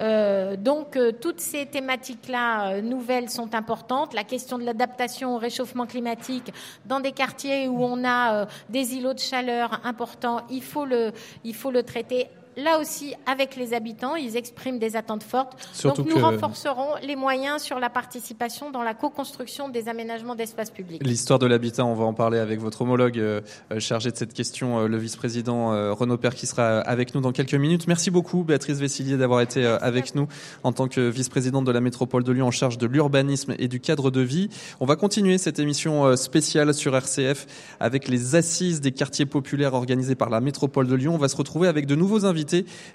Euh, donc, euh, toutes ces thématiques-là euh, nouvelles sont importantes. La question de l'adaptation au réchauffement climatique dans des quartiers où on a euh, des îlots de chaleur importants, il Il faut le, il faut le traiter. Là aussi, avec les habitants, ils expriment des attentes fortes. Surtout Donc, nous que... renforcerons les moyens sur la participation dans la co-construction des aménagements d'espaces publics. L'histoire de l'habitat, on va en parler avec votre homologue euh, chargé de cette question, euh, le vice-président euh, Renaud Payre, qui sera avec nous dans quelques minutes. Merci beaucoup, Béatrice Vessiller, d'avoir été euh, avec nous en tant que vice-présidente de la Métropole de Lyon en charge de l'urbanisme et du cadre de vie. On va continuer cette émission euh, spéciale sur R C F avec les Assises des quartiers populaires organisées par la Métropole de Lyon. On va se retrouver avec de nouveaux invités,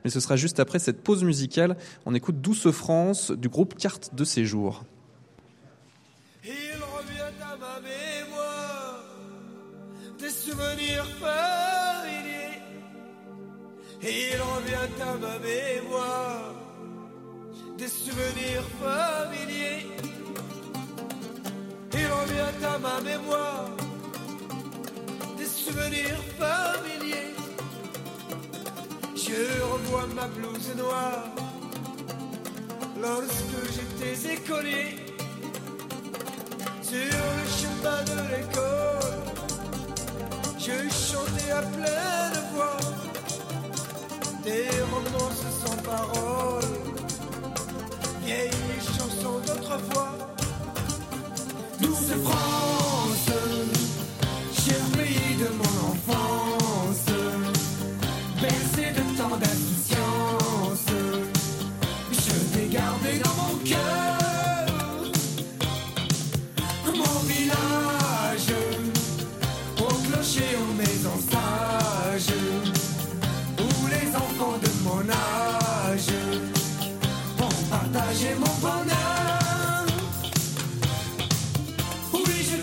mais ce sera juste après cette pause musicale. On écoute Douce France du groupe Carte de Séjour. Il revient à ma mémoire des souvenirs familiers. Il revient à ma mémoire des souvenirs familiers. Il revient à ma mémoire des souvenirs familiers. Je revois ma blouse noire lorsque j'étais écolier. Sur le chemin de l'école, je chantais à pleine voix des romances sans parole, vieilles chansons d'autrefois. Douce France, cher pays de mon enfance, bercé de tant d'insouciance, je t'ai gardé dans mon cœur. Mon village, au clocher, aux maisons sages, où les enfants de mon âge ont partagé mon bonheur. Oui, je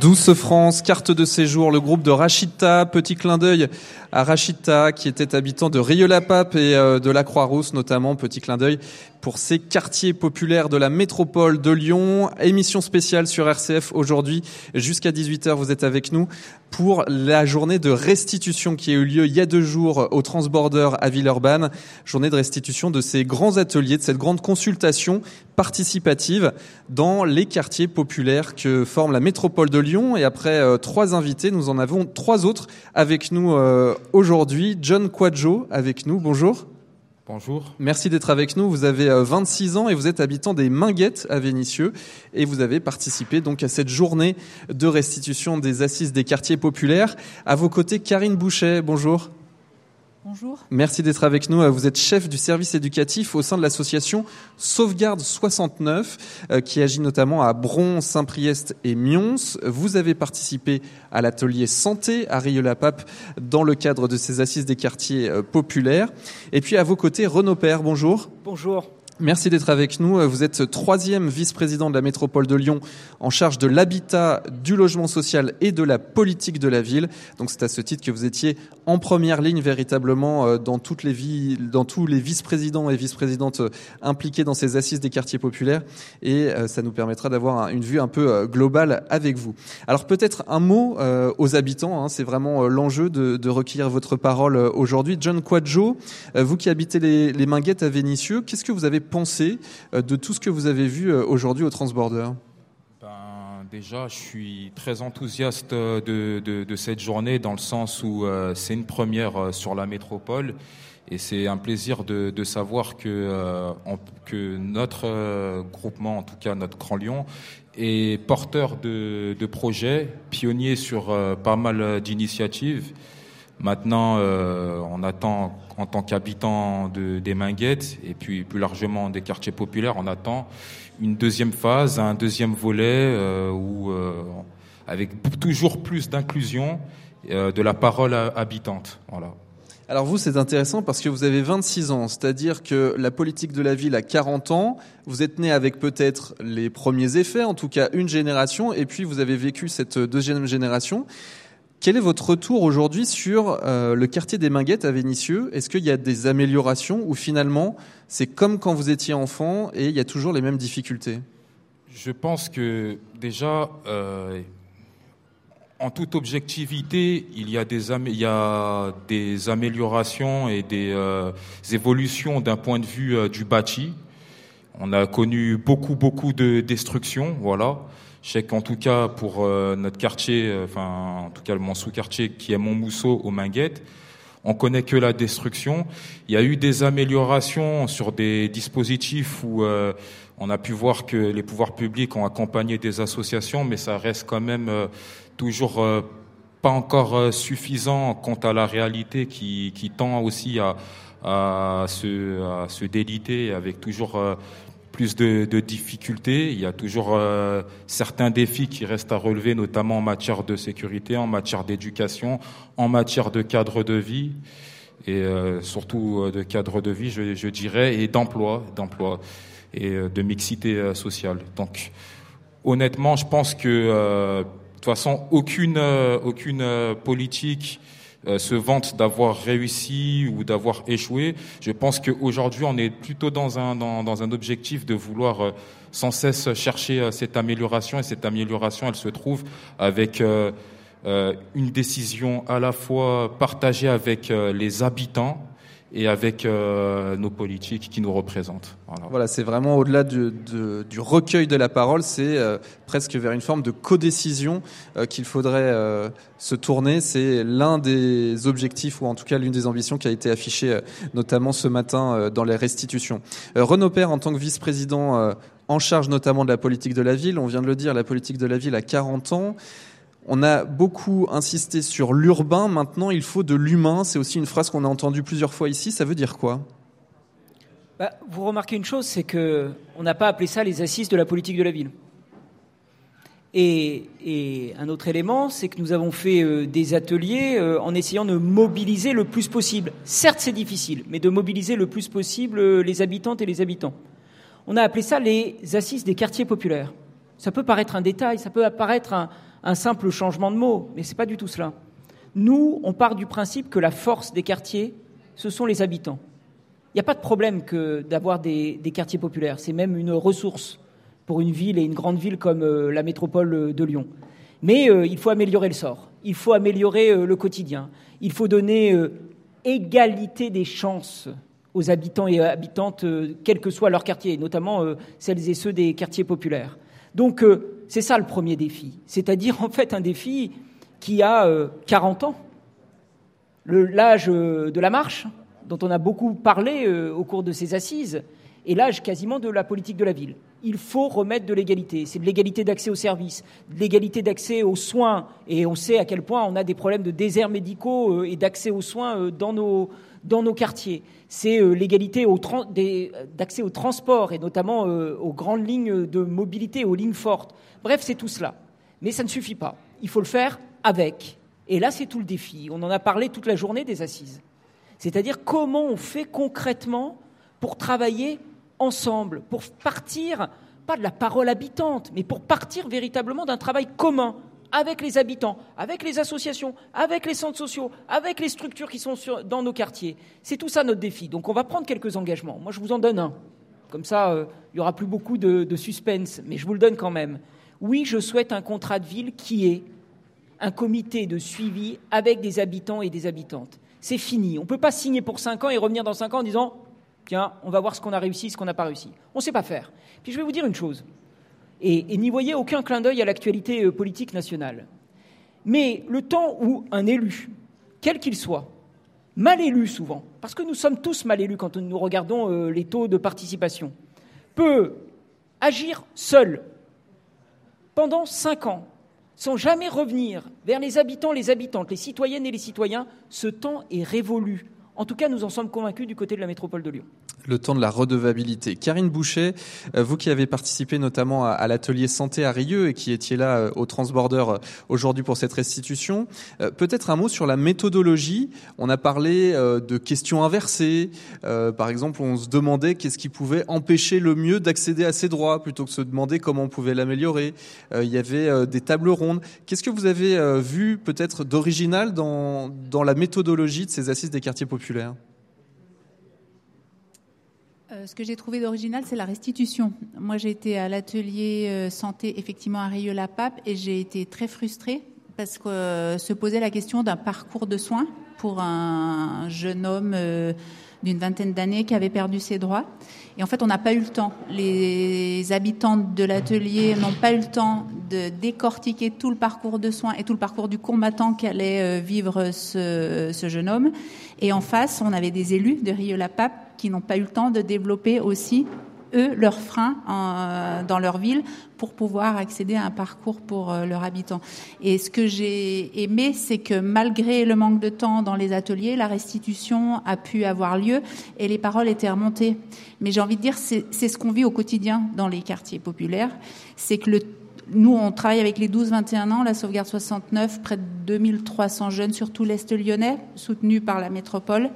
douze France, carte de séjour, le groupe de Rachida, petit clin d'œil à Rachida qui était habitant de Rillieux-la-Pape et de la Croix-Rousse notamment, petit clin d'œil pour ces quartiers populaires de la métropole de Lyon. Émission spéciale sur R C F aujourd'hui jusqu'à dix-huit heures, vous êtes avec nous pour la journée de restitution qui a eu lieu il y a deux jours au Transbordeur à Villeurbanne, journée de restitution de ces grands ateliers, de cette grande consultation participative dans les quartiers populaires que forme la métropole de Lyon. Et après euh, trois invités, nous en avons trois autres avec nous euh, aujourd'hui. John Kwadjo avec nous, bonjour. Bonjour. Merci d'être avec nous. Vous avez euh, vingt-six ans et vous êtes habitant des Minguettes à Vénissieux et vous avez participé donc à cette journée de restitution des assises des quartiers populaires. À vos côtés, Karine Boucher, bonjour. Bonjour. Merci d'être avec nous. Vous êtes chef du service éducatif au sein de l'association Sauvegarde soixante-neuf qui agit notamment à Bron, Saint-Priest et Mions. Vous avez participé à l'atelier santé à Rillieux-la-Pape dans le cadre de ces assises des quartiers populaires. Et puis à vos côtés, Renaud Payre, bonjour. Bonjour. Merci d'être avec nous. Vous êtes troisième vice-président de la métropole de Lyon en charge de l'habitat, du logement social et de la politique de la ville. Donc c'est à ce titre que vous étiez en première ligne véritablement dans toutes les villes, dans tous les vice-présidents et vice-présidentes impliqués dans ces assises des quartiers populaires. Et ça nous permettra d'avoir une vue un peu globale avec vous. Alors peut-être un mot aux habitants. Hein, c'est vraiment l'enjeu de, de recueillir votre parole aujourd'hui. John Kwadjo, vous qui habitez les, les Minguettes à Vénissieux, qu'est-ce que vous avez pensé de tout ce que vous avez vu aujourd'hui au Transbordeur? Ben, déjà, je suis très enthousiaste de, de, de cette journée dans le sens où euh, c'est une première sur la métropole et c'est un plaisir de, de savoir que, euh, on, que notre euh, groupement, en tout cas notre Grand Lyon, est porteur de, de projets, pionnier sur euh, pas mal d'initiatives. Maintenant, euh, on attend, en tant qu'habitant de, des Minguettes et puis plus largement des quartiers populaires, on attend une deuxième phase, un deuxième volet euh, où, euh, avec toujours plus d'inclusion euh, de la parole habitante. Voilà. Alors vous, c'est intéressant parce que vous avez vingt-six ans, c'est-à-dire que la politique de la ville a quarante ans, vous êtes né avec peut-être les premiers effets, en tout cas une génération, et puis vous avez vécu cette deuxième génération. Quel est votre retour aujourd'hui sur euh, le quartier des Minguettes à Vénissieux ? Est-ce qu'il y a des améliorations ou finalement c'est comme quand vous étiez enfant et il y a toujours les mêmes difficultés ? Je pense que déjà, euh, en toute objectivité, il y a des, am- il y a des améliorations et des, euh, des évolutions d'un point de vue euh, du bâti. On a connu beaucoup, beaucoup de destructions, voilà. Je sais qu'en tout cas, pour euh, notre quartier, euh, enfin, en tout cas, mon sous-quartier, qui est Montmousseau, aux Minguettes, on connaît que la destruction. Il y a eu des améliorations sur des dispositifs où euh, on a pu voir que les pouvoirs publics ont accompagné des associations, mais ça reste quand même euh, toujours euh, pas encore euh, suffisant quant à la réalité qui, qui tend aussi à, à, se, à se déliter avec toujours... Euh, plus de, de difficultés. Il y a toujours euh, certains défis qui restent à relever, notamment en matière de sécurité, en matière d'éducation, en matière de cadre de vie, et euh, surtout euh, de cadre de vie, je, je dirais, et d'emploi, d'emploi et euh, de mixité euh, sociale. Donc, honnêtement, je pense que, euh, de toute façon, aucune, euh, aucune euh, politique Euh, se vante d'avoir réussi ou d'avoir échoué. Je pense qu'aujourd'hui, on est plutôt dans un, dans, dans un objectif de vouloir euh, sans cesse chercher euh, cette amélioration. Et cette amélioration, elle se trouve avec euh, euh, une décision à la fois partagée avec euh, les habitants et avec euh, nos politiques qui nous représentent. Voilà, voilà, c'est vraiment au-delà du, de, du recueil de la parole, c'est euh, presque vers une forme de codécision euh, qu'il faudrait euh, se tourner. C'est l'un des objectifs, ou en tout cas l'une des ambitions qui a été affichée euh, notamment ce matin euh, dans les restitutions. Euh, Renaud Payre, en tant que vice-président euh, en charge notamment de la politique de la ville, on vient de le dire, la politique de la ville a quarante ans, on a beaucoup insisté sur l'urbain, maintenant il faut de l'humain. C'est aussi une phrase qu'on a entendue plusieurs fois ici. Ça veut dire quoi ? Bah, vous remarquez une chose, c'est qu'on n'a pas appelé ça les assises de la politique de la ville. Et, et un autre élément, c'est que nous avons fait euh, des ateliers euh, en essayant de mobiliser le plus possible. Certes, c'est difficile, mais de mobiliser le plus possible euh, les habitantes et les habitants. On a appelé ça les assises des quartiers populaires. Ça peut paraître un détail, ça peut apparaître un... un simple changement de mot, mais c'est pas du tout cela. Nous, on part du principe que la force des quartiers, ce sont les habitants. Il n'y a pas de problème que d'avoir des, des quartiers populaires. C'est même une ressource pour une ville et une grande ville comme euh, la métropole de Lyon. Mais euh, il faut améliorer le sort. Il faut améliorer euh, le quotidien. Il faut donner euh, égalité des chances aux habitants et habitantes, euh, quel que soit leur quartier, notamment euh, celles et ceux des quartiers populaires. Donc, euh, c'est ça le premier défi. C'est-à-dire, en fait, un défi qui a euh, quarante ans. Le, l'âge euh, de la marche, dont on a beaucoup parlé euh, au cours de ces assises, et l'âge quasiment de la politique de la ville. Il faut remettre de l'égalité. C'est de l'égalité d'accès aux services, de l'égalité d'accès aux soins. Et on sait à quel point on a des problèmes de déserts médicaux euh, et d'accès aux soins euh, dans nos, dans nos quartiers. C'est euh, l'égalité au tra- des, d'accès aux transports, et notamment euh, aux grandes lignes de mobilité, aux lignes fortes. Bref, c'est tout cela. Mais ça ne suffit pas. Il faut le faire avec. Et là, c'est tout le défi. On en a parlé toute la journée des assises. C'est-à-dire comment on fait concrètement pour travailler ensemble, pour partir, pas de la parole habitante, mais pour partir véritablement d'un travail commun avec les habitants, avec les associations, avec les centres sociaux, avec les structures qui sont sur, dans nos quartiers. C'est tout ça notre défi. Donc on va prendre quelques engagements. Moi, je vous en donne un. Comme ça, euh, il n'y aura plus beaucoup de, de suspense, mais je vous le donne quand même. Oui, je souhaite un contrat de ville qui est un comité de suivi avec des habitants et des habitantes. C'est fini. On ne peut pas signer pour cinq ans et revenir dans cinq ans en disant « Tiens, on va voir ce qu'on a réussi, ce qu'on n'a pas réussi. » On ne sait pas faire. Puis je vais vous dire une chose, et, et n'y voyez aucun clin d'œil à l'actualité politique nationale. Mais le temps où un élu, quel qu'il soit, mal élu souvent, parce que nous sommes tous mal élus quand nous regardons les taux de participation, peut agir seul pendant cinq ans, sans jamais revenir vers les habitants, les habitantes, les citoyennes et les citoyens, ce temps est révolu. En tout cas, nous en sommes convaincus du côté de la métropole de Lyon. Le temps de la redevabilité. Karine Boucher, vous qui avez participé notamment à l'atelier santé à Rillieux et qui étiez là au Transbordeur aujourd'hui pour cette restitution, peut-être un mot sur la méthodologie. On a parlé de questions inversées. Par exemple, on se demandait qu'est-ce qui pouvait empêcher le mieux d'accéder à ses droits plutôt que de se demander comment on pouvait l'améliorer. Il y avait des tables rondes. Qu'est-ce que vous avez vu peut-être d'original dans, dans la méthodologie de ces assises des quartiers populaires ? Euh, ce que j'ai trouvé d'original, c'est la restitution. Moi, j'ai été à l'atelier euh, santé, effectivement, à Rillieux-la-Pape, et j'ai été très frustrée parce que euh, se posait la question d'un parcours de soins pour un jeune homme euh, d'une vingtaine d'années qui avait perdu ses droits. Et en fait, on n'a pas eu le temps. Les habitants de l'atelier n'ont pas eu le temps de décortiquer tout le parcours de soins et tout le parcours du combattant qu'allait euh, vivre ce, ce jeune homme. Et en face, on avait des élus de Rillieux-la-Pape qui n'ont pas eu le temps de développer aussi, eux, leurs freins en, dans leur ville pour pouvoir accéder à un parcours pour euh, leurs habitants. Et ce que j'ai aimé, c'est que malgré le manque de temps dans les ateliers, la restitution a pu avoir lieu et les paroles étaient remontées. Mais j'ai envie de dire, c'est, c'est ce qu'on vit au quotidien dans les quartiers populaires. C'est que le Nous, on travaille avec les douze vingt et un ans, la Sauvegarde soixante-neuf, près de deux mille trois cents jeunes, surtout l'Est lyonnais, soutenus par la métropole.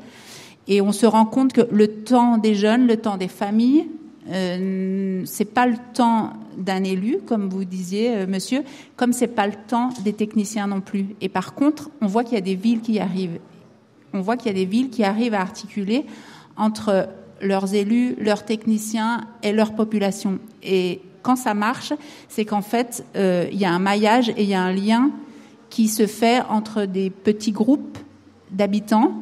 Et on se rend compte que le temps des jeunes, le temps des familles, euh, c'est pas le temps d'un élu, comme vous disiez, euh, monsieur, comme c'est pas le temps des techniciens non plus. Et par contre, on voit qu'il y a des villes qui arrivent. On voit qu'il y a des villes qui arrivent à articuler entre leurs élus, leurs techniciens et leur population. Et quand ça marche, c'est qu'en fait, euh, il y a un maillage et il y a un lien qui se fait entre des petits groupes d'habitants,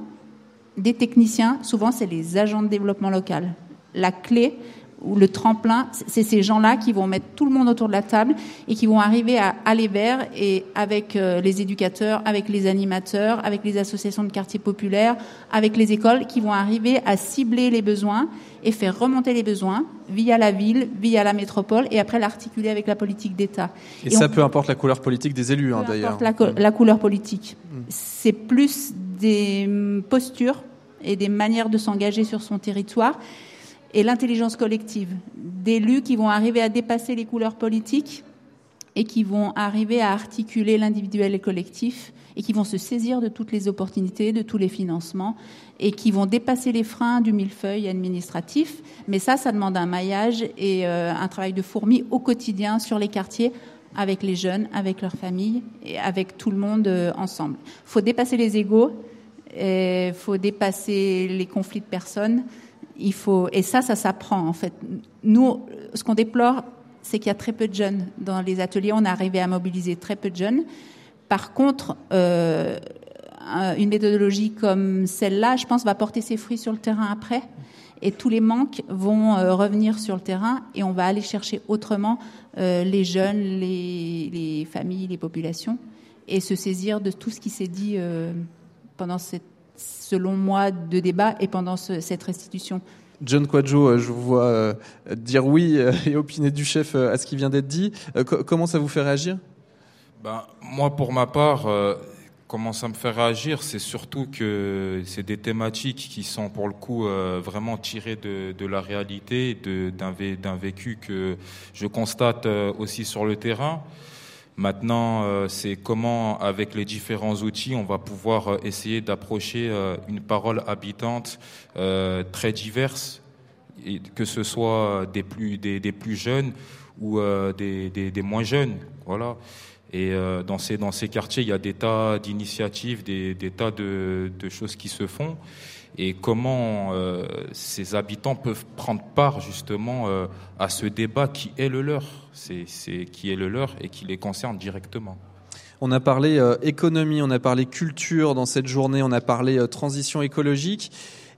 des techniciens, souvent c'est les agents de développement local. La clé ou le tremplin, c'est ces gens-là qui vont mettre tout le monde autour de la table et qui vont arriver à aller vers, et avec les éducateurs, avec les animateurs, avec les associations de quartiers populaires, avec les écoles, qui vont arriver à cibler les besoins et faire remonter les besoins via la ville, via la métropole, et après l'articuler avec la politique d'État. Et, et ça, on... peu importe la couleur politique des élus, hein, d'ailleurs. Peu importe la, co- la couleur politique. Mmh. C'est plus des postures et des manières de s'engager sur son territoire, et l'intelligence collective d'élus qui vont arriver à dépasser les couleurs politiques et qui vont arriver à articuler l'individuel et le collectif, et qui vont se saisir de toutes les opportunités, de tous les financements, et qui vont dépasser les freins du millefeuille administratif. Mais ça, ça demande un maillage et euh, un travail de fourmi au quotidien sur les quartiers avec les jeunes, avec leurs familles, et avec tout le monde euh, ensemble. Il faut dépasser les égos, il faut dépasser les conflits de personnes. Il faut, et ça, ça s'apprend en fait. Nous, ce qu'on déplore, c'est qu'il y a très peu de jeunes. Dans les ateliers, on est arrivé à mobiliser très peu de jeunes. Par contre, euh, une méthodologie comme celle-là, je pense, va porter ses fruits sur le terrain après. Et tous les manques vont euh, revenir sur le terrain et on va aller chercher autrement euh, les jeunes, les, les familles, les populations et se saisir de tout ce qui s'est dit euh, pendant cette, selon moi, de débat et pendant ce, cette restitution. John Kwadjo, je vous vois dire oui et opiner du chef à ce qui vient d'être dit. Comment ça vous fait réagir ? Ben, moi, pour ma part, euh, comment ça me fait réagir, c'est surtout que c'est des thématiques qui sont, pour le coup, euh, vraiment tirées de, de la réalité, de, d'un, vé, d'un vécu que je constate euh, aussi sur le terrain. Maintenant, euh, c'est comment, avec les différents outils, on va pouvoir euh, essayer d'approcher euh, une parole habitante euh, très diverse, et que ce soit des plus, des, des plus jeunes ou euh, des, des, des moins jeunes. Voilà. Et euh, dans, ces, dans ces quartiers, il y a des tas d'initiatives, des, des tas de, de choses qui se font. Et comment euh, ces habitants peuvent prendre part justement euh, à ce débat qui est le leur, c'est, c'est, qui est le leur et qui les concerne directement. On a parlé euh, économie, on a parlé culture dans cette journée, on a parlé euh, transition écologique.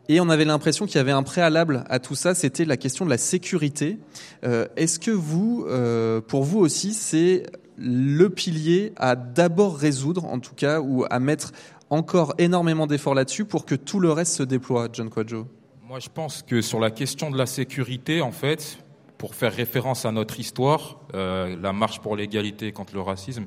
Et on avait l'impression qu'il y avait un préalable à tout ça, c'était la question de la sécurité. Euh, est-ce que vous, euh, pour vous aussi, c'est le pilier à d'abord résoudre, en tout cas, ou à mettre encore énormément d'efforts là-dessus pour que tout le reste se déploie, John Kwadjo? Moi, je pense que sur la question de la sécurité, en fait, pour faire référence à notre histoire, euh, la marche pour l'égalité contre le racisme,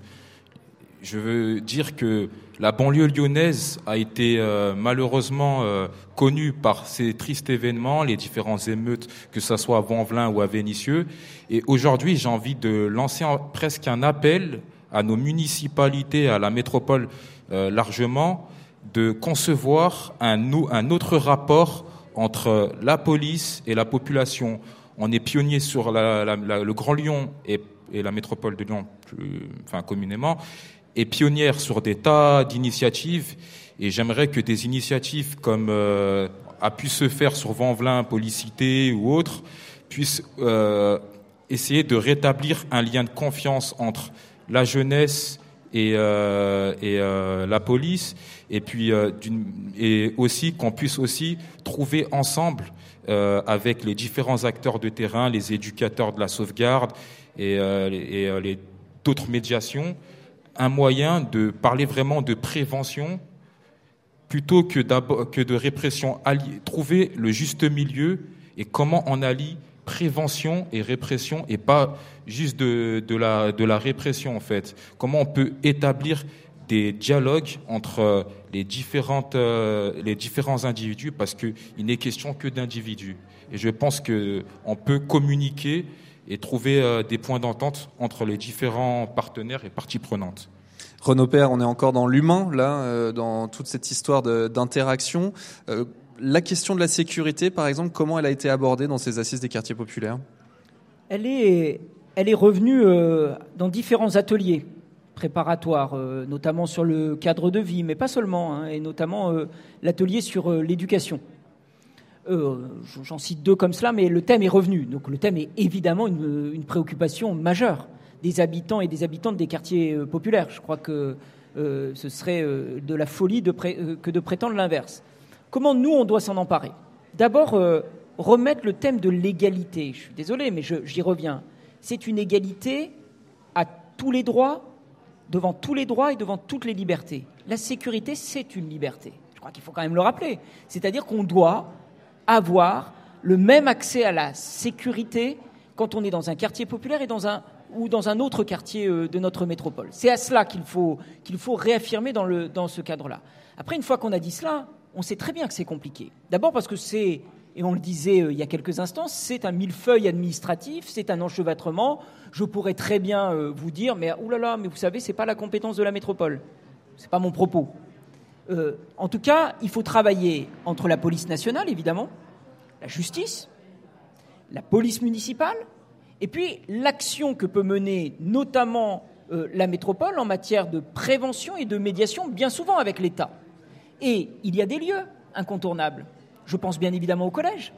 je veux dire que la banlieue lyonnaise a été euh, malheureusement euh, connue par ces tristes événements, les différentes émeutes, que ce soit à Vaulx-en-Velin ou à Vénissieux. Et aujourd'hui, j'ai envie de lancer un, presque un appel à nos municipalités, à la métropole euh, largement, de concevoir un, un autre rapport entre la police et la population. On est pionnier sur la, la, la, le Grand Lyon et, et la métropole de Lyon, plus, enfin communément, et pionnière sur des tas d'initiatives, et j'aimerais que des initiatives comme euh, a pu se faire sur Vaulx-en-Velin, Policité ou autres, puissent euh, essayer de rétablir un lien de confiance entre la jeunesse et, euh, et euh, la police, et puis euh, d'une, et aussi qu'on puisse aussi trouver ensemble euh, avec les différents acteurs de terrain, les éducateurs de la sauvegarde et, euh, et euh, les, d'autres médiations, un moyen de parler vraiment de prévention plutôt que, que de répression. Allier, trouver le juste milieu et comment on allie prévention et répression et pas juste de, de, la, de la répression en fait. Comment on peut établir des dialogues entre les, différentes, les différents individus, parce qu'il n'est question que d'individus. Et je pense qu'on peut communiquer et trouver des points d'entente entre les différents partenaires et parties prenantes. Renaud Payre, on est encore dans l'humain, là, dans toute cette histoire de, d'interaction. La question de la sécurité, par exemple, comment elle a été abordée dans ces assises des quartiers populaires ? Elle est, elle est revenue dans différents ateliers préparatoires, notamment sur le cadre de vie, mais pas seulement, hein, et notamment l'atelier sur l'éducation. Euh, j'en cite deux comme cela, mais le thème est revenu. Donc le thème est évidemment une, une préoccupation majeure des habitants et des habitantes des quartiers euh, populaires. Je crois que euh, ce serait euh, de la folie de pré- euh, que de prétendre l'inverse. Comment nous, on doit s'en emparer ? D'abord, euh, remettre le thème de l'égalité. Je suis désolé, mais je, j'y reviens. C'est une égalité à tous les droits, devant tous les droits et devant toutes les libertés. La sécurité, c'est une liberté. Je crois qu'il faut quand même le rappeler. C'est-à-dire qu'on doit avoir le même accès à la sécurité quand on est dans un quartier populaire et dans un, ou dans un autre quartier de notre métropole. C'est à cela qu'il faut, qu'il faut réaffirmer dans, le, dans ce cadre-là. Après, une fois qu'on a dit cela, on sait très bien que c'est compliqué. D'abord parce que c'est, et on le disait il y a quelques instants, c'est un millefeuille administratif, c'est un enchevêtrement. Je pourrais très bien vous dire, mais oulala, mais vous savez, c'est pas la compétence de la métropole. C'est pas mon propos. Euh, en tout cas, il faut travailler entre la police nationale, évidemment, la justice, la police municipale Et puis, l'action que peut mener notamment euh, la métropole en matière de prévention et de médiation, bien souvent avec l'État. Et il y a des lieux incontournables. Je pense bien évidemment au collège.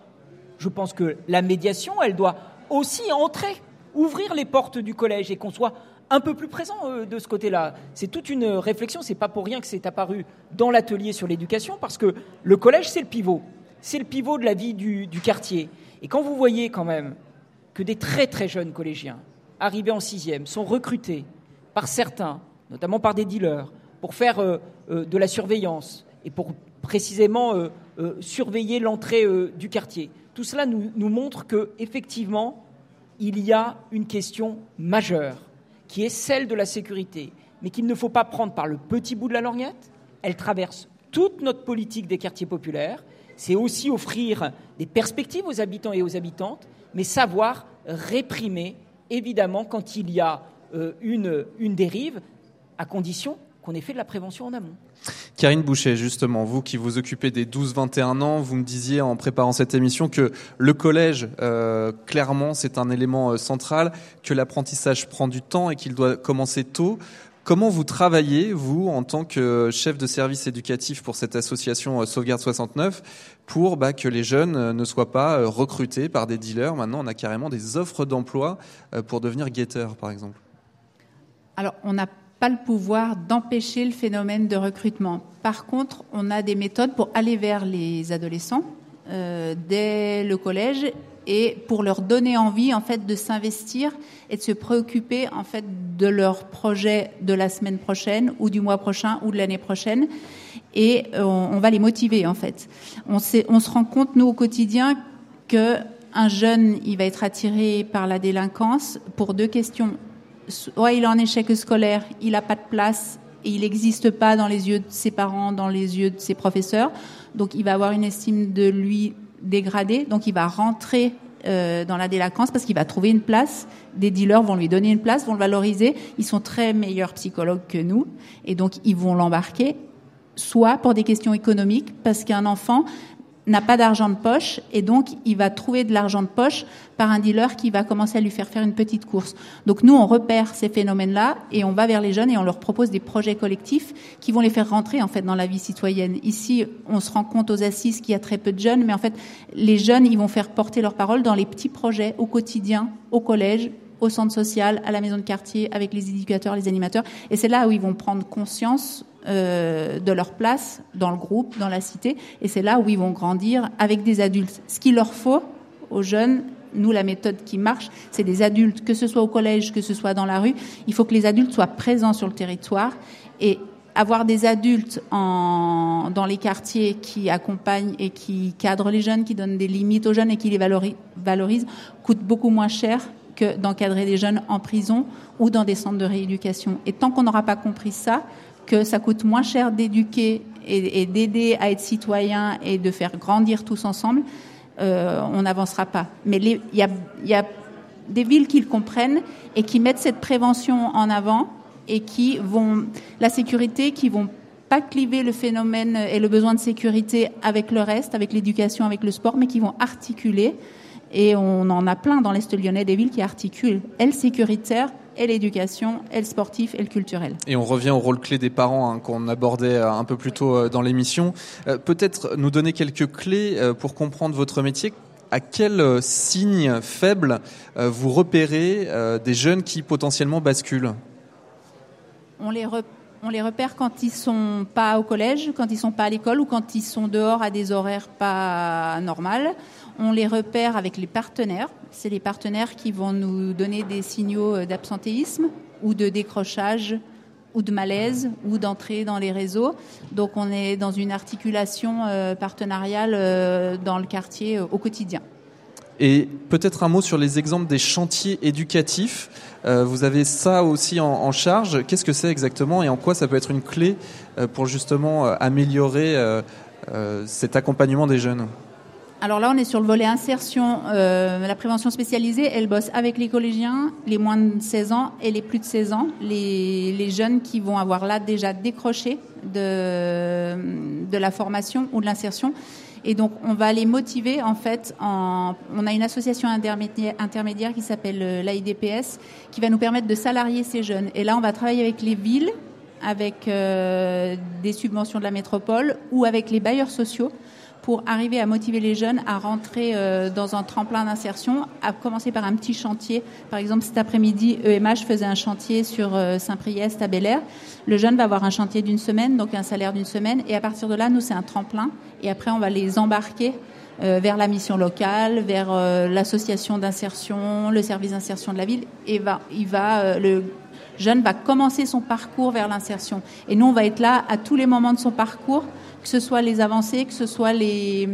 Je pense que la médiation, elle doit aussi entrer, ouvrir les portes du collège et qu'on soit un peu plus présent euh, de ce côté-là. C'est toute une réflexion, c'est pas pour rien que c'est apparu dans l'atelier sur l'éducation, parce que le collège, c'est le pivot. C'est le pivot de la vie du, du quartier. Et quand vous voyez quand même que des très très jeunes collégiens arrivés en sixième sont recrutés par certains, notamment par des dealers, pour faire euh, euh, de la surveillance et pour précisément euh, euh, surveiller l'entrée euh, du quartier. Tout cela nous, nous montre qu'effectivement, il y a une question majeure qui est celle de la sécurité, mais qu'il ne faut pas prendre par le petit bout de la lorgnette. Elle traverse toute notre politique des quartiers populaires. C'est aussi offrir des perspectives aux habitants et aux habitantes, mais savoir réprimer, évidemment, quand il y a euh, une, une dérive, à condition qu'on ait fait de la prévention en amont. Karine Boucher, justement, vous qui vous occupez des douze vingt et un ans, vous me disiez en préparant cette émission que le collège, euh, clairement, c'est un élément central, que l'apprentissage prend du temps et qu'il doit commencer tôt. Comment vous travaillez, vous, en tant que chef de service éducatif pour cette association Sauvegarde soixante-neuf, pour bah, que les jeunes ne soient pas recrutés par des dealers ? Maintenant, on a carrément des offres d'emploi pour devenir guetteurs, par exemple. Alors, on n'a pas le pouvoir d'empêcher le phénomène de recrutement. Par contre, on a des méthodes pour aller vers les adolescents euh, dès le collège et pour leur donner envie en fait de s'investir et de se préoccuper en fait de leur projet de la semaine prochaine ou du mois prochain ou de l'année prochaine, et on, on va les motiver en fait. On, sait, on se rend compte nous au quotidien que un jeune il va être attiré par la délinquance pour deux questions. Soit il est en échec scolaire, il n'a pas de place et il n'existe pas dans les yeux de ses parents, dans les yeux de ses professeurs, donc il va avoir une estime de lui dégradé, donc il va rentrer euh, dans la délinquance parce qu'il va trouver une place. Des dealers vont lui donner une place, vont le valoriser. Ils sont très meilleurs psychologues que nous et donc ils vont l'embarquer, soit pour des questions économiques parce qu'un enfant n'a pas d'argent de poche et donc il va trouver de l'argent de poche par un dealer qui va commencer à lui faire faire une petite course. Donc nous, on repère ces phénomènes-là et on va vers les jeunes et on leur propose des projets collectifs qui vont les faire rentrer en fait dans la vie citoyenne. Ici, on se rend compte aux assises qu'il y a très peu de jeunes, mais en fait, les jeunes, ils vont faire porter leur parole dans les petits projets au quotidien, au collège, au centre social, à la maison de quartier, avec les éducateurs, les animateurs. Et c'est là où ils vont prendre conscience Euh, de leur place dans le groupe, dans la cité, et c'est là où ils vont grandir avec des adultes. Ce qu'il leur faut aux jeunes, nous, la méthode qui marche, c'est des adultes, que ce soit au collège, que ce soit dans la rue. Il faut que les adultes soient présents sur le territoire, et avoir des adultes en, dans les quartiers qui accompagnent et qui cadrent les jeunes, qui donnent des limites aux jeunes et qui les valoris, valorisent, coûte beaucoup moins cher que d'encadrer des jeunes en prison ou dans des centres de rééducation. Et tant qu'on n'aura pas compris ça, que ça coûte moins cher d'éduquer et, et d'aider à être citoyen et de faire grandir tous ensemble, euh, on n'avancera pas. Mais il y, y a des villes qui le comprennent et qui mettent cette prévention en avant et qui vont, la sécurité, qui vont pas cliver le phénomène et le besoin de sécurité avec le reste, avec l'éducation, avec le sport, mais qui vont articuler. Et on en a plein dans l'Est lyonnais, des villes qui articulent, elles sécuritaires, et l'éducation, et le sportif, et le culturel. Et on revient au rôle clé des parents hein, qu'on abordait euh, un peu plus tôt euh, dans l'émission. Euh, peut-être nous donner quelques clés euh, pour comprendre votre métier. À quels euh, signes faibles euh, vous repérez euh, des jeunes qui potentiellement basculent ? On les repère. On les repère quand ils sont pas au collège, quand ils sont pas à l'école ou quand ils sont dehors à des horaires pas normaux. On les repère avec les partenaires. C'est les partenaires qui vont nous donner des signaux d'absentéisme ou de décrochage ou de malaise ou d'entrée dans les réseaux. Donc on est dans une articulation euh, partenariale euh, dans le quartier euh, au quotidien. Et peut-être un mot sur les exemples des chantiers éducatifs. Euh, vous avez ça aussi en, en charge. Qu'est-ce que c'est exactement et en quoi ça peut être une clé euh, pour justement euh, améliorer euh, euh, cet accompagnement des jeunes ? Alors là, on est sur le volet insertion. Euh, la prévention spécialisée, elle bosse avec les collégiens, les moins de seize ans et les plus de seize ans, les, les jeunes qui vont avoir là déjà décroché de, de la formation ou de l'insertion. Et donc, on va les motiver, en fait, en... on a une association intermédiaire, intermédiaire qui s'appelle l'A I D P S, qui va nous permettre de salarier ces jeunes. Et là, on va travailler avec les villes, avec euh, des subventions de la métropole ou avec les bailleurs sociaux pour arriver à motiver les jeunes à rentrer euh, dans un tremplin d'insertion, à commencer par un petit chantier. Par exemple, cet après-midi, E M H faisait un chantier sur euh, Saint-Priest à Bel-Air. Le jeune va avoir un chantier d'une semaine, donc un salaire d'une semaine. Et à partir de là, nous, c'est un tremplin. Et après, on va les embarquer euh, vers la mission locale, vers euh, l'association d'insertion, le service d'insertion de la ville. Et va, il va... Euh, le jeune va commencer son parcours vers l'insertion. Et nous, on va être là à tous les moments de son parcours, que ce soit les avancées, que ce soit les,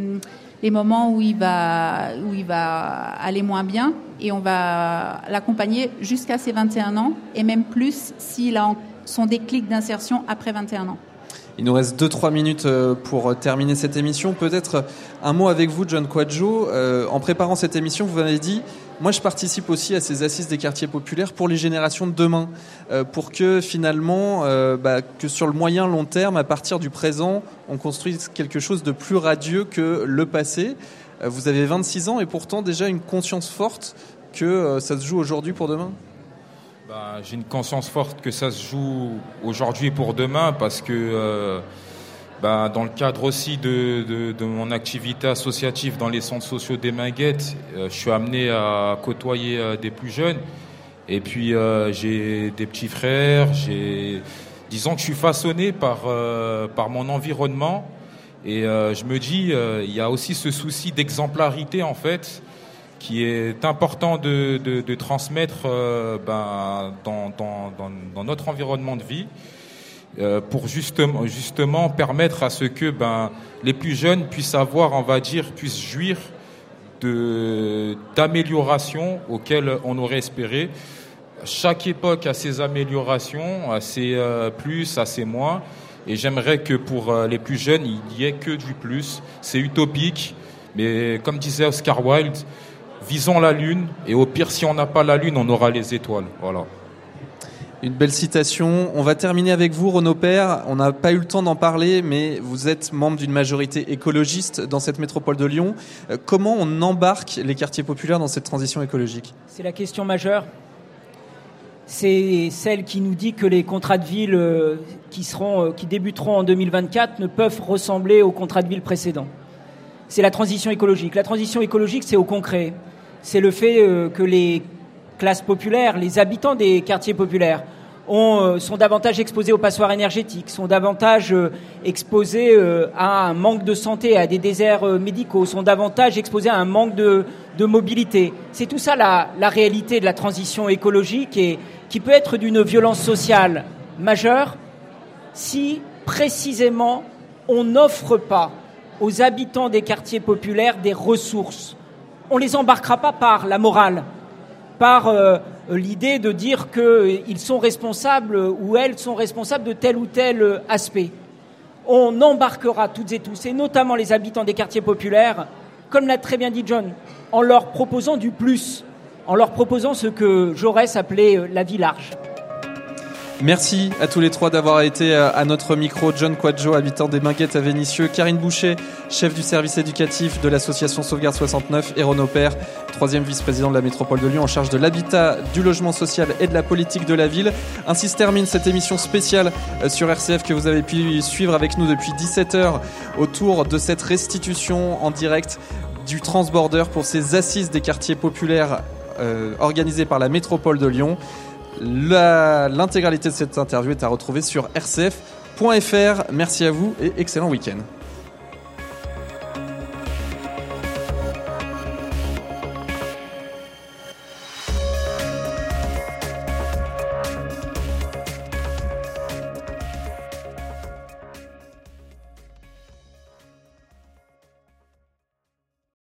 les moments où il, va, où il va aller moins bien. Et on va l'accompagner jusqu'à ses vingt et un ans, et même plus s'il a son déclic d'insertion après vingt et un ans. Il nous reste deux trois minutes pour terminer cette émission. Peut-être un mot avec vous, John Kwadjo. En préparant cette émission, vous m'avez dit... Moi, je participe aussi à ces assises des quartiers populaires pour les générations de demain, euh, pour que finalement, euh, bah, que sur le moyen long terme, à partir du présent, on construise quelque chose de plus radieux que le passé. Euh, vous avez vingt-six ans et pourtant déjà une conscience forte que euh, ça se joue aujourd'hui pour demain. Bah, j'ai une conscience forte que ça se joue aujourd'hui pour demain parce que euh, bah, dans le cadre aussi de, de, de mon activité associative dans les centres sociaux des Minguettes, euh, je suis amené à côtoyer euh, des plus jeunes. Et puis euh, j'ai des petits frères, j'ai... disons que je suis façonné par, euh, par mon environnement. Et euh, je me dis, euh, il y a aussi ce souci d'exemplarité en fait, qui est important de, de, de transmettre euh, ben, dans, dans, dans, dans notre environnement de vie. Euh, pour justement, justement permettre à ce que ben, les plus jeunes puissent avoir, on va dire, puissent jouir de, d'améliorations auxquelles on aurait espéré. Chaque époque a ses améliorations, a ses euh, plus, a ses moins. Et j'aimerais que pour euh, les plus jeunes, il n'y ait que du plus. C'est utopique, mais comme disait Oscar Wilde, visons la lune. Et au pire, si on n'a pas la lune, on aura les étoiles. Voilà. Une belle citation. On va terminer avec vous, Renaud Payre. On n'a pas eu le temps d'en parler, mais vous êtes membre d'une majorité écologiste dans cette métropole de Lyon. Comment on embarque les quartiers populaires dans cette transition écologique ? C'est la question majeure. C'est celle qui nous dit que les contrats de ville qui, seront, qui débuteront en deux mille vingt-quatre ne peuvent ressembler aux contrats de ville précédents. C'est la transition écologique. La transition écologique, c'est au concret. C'est le fait que les classe populaire, les habitants des quartiers populaires ont, euh, sont davantage exposés aux passoires énergétiques, sont davantage euh, exposés euh, à un manque de santé, à des déserts euh, médicaux, sont davantage exposés à un manque de, de mobilité. C'est tout ça la, la réalité de la transition écologique et qui peut être d'une violence sociale majeure si précisément on n'offre pas aux habitants des quartiers populaires des ressources. On ne les embarquera pas par la morale, par euh, l'idée de dire qu'ils sont responsables ou elles sont responsables de tel ou tel aspect. On embarquera toutes et tous, et notamment les habitants des quartiers populaires, comme l'a très bien dit John, en leur proposant du plus, en leur proposant ce que Jaurès appelait la vie large. Merci à tous les trois d'avoir été à notre micro. John Kwadjo, habitant des Minguettes à Vénissieux, Karine Boucher, chef du service éducatif de l'association Sauvegarde soixante-neuf, et Renaud Payre, troisième vice-président de la métropole de Lyon en charge de l'habitat, du logement social et de la politique de la ville. Ainsi se termine cette émission spéciale sur R C F que vous avez pu suivre avec nous depuis dix-sept heures autour de cette restitution en direct du Transbordeur pour ces assises des quartiers populaires euh, organisées par la métropole de Lyon. La, l'intégralité de cette interview est à retrouver sur r c f point f r. Merci à vous et excellent week-end.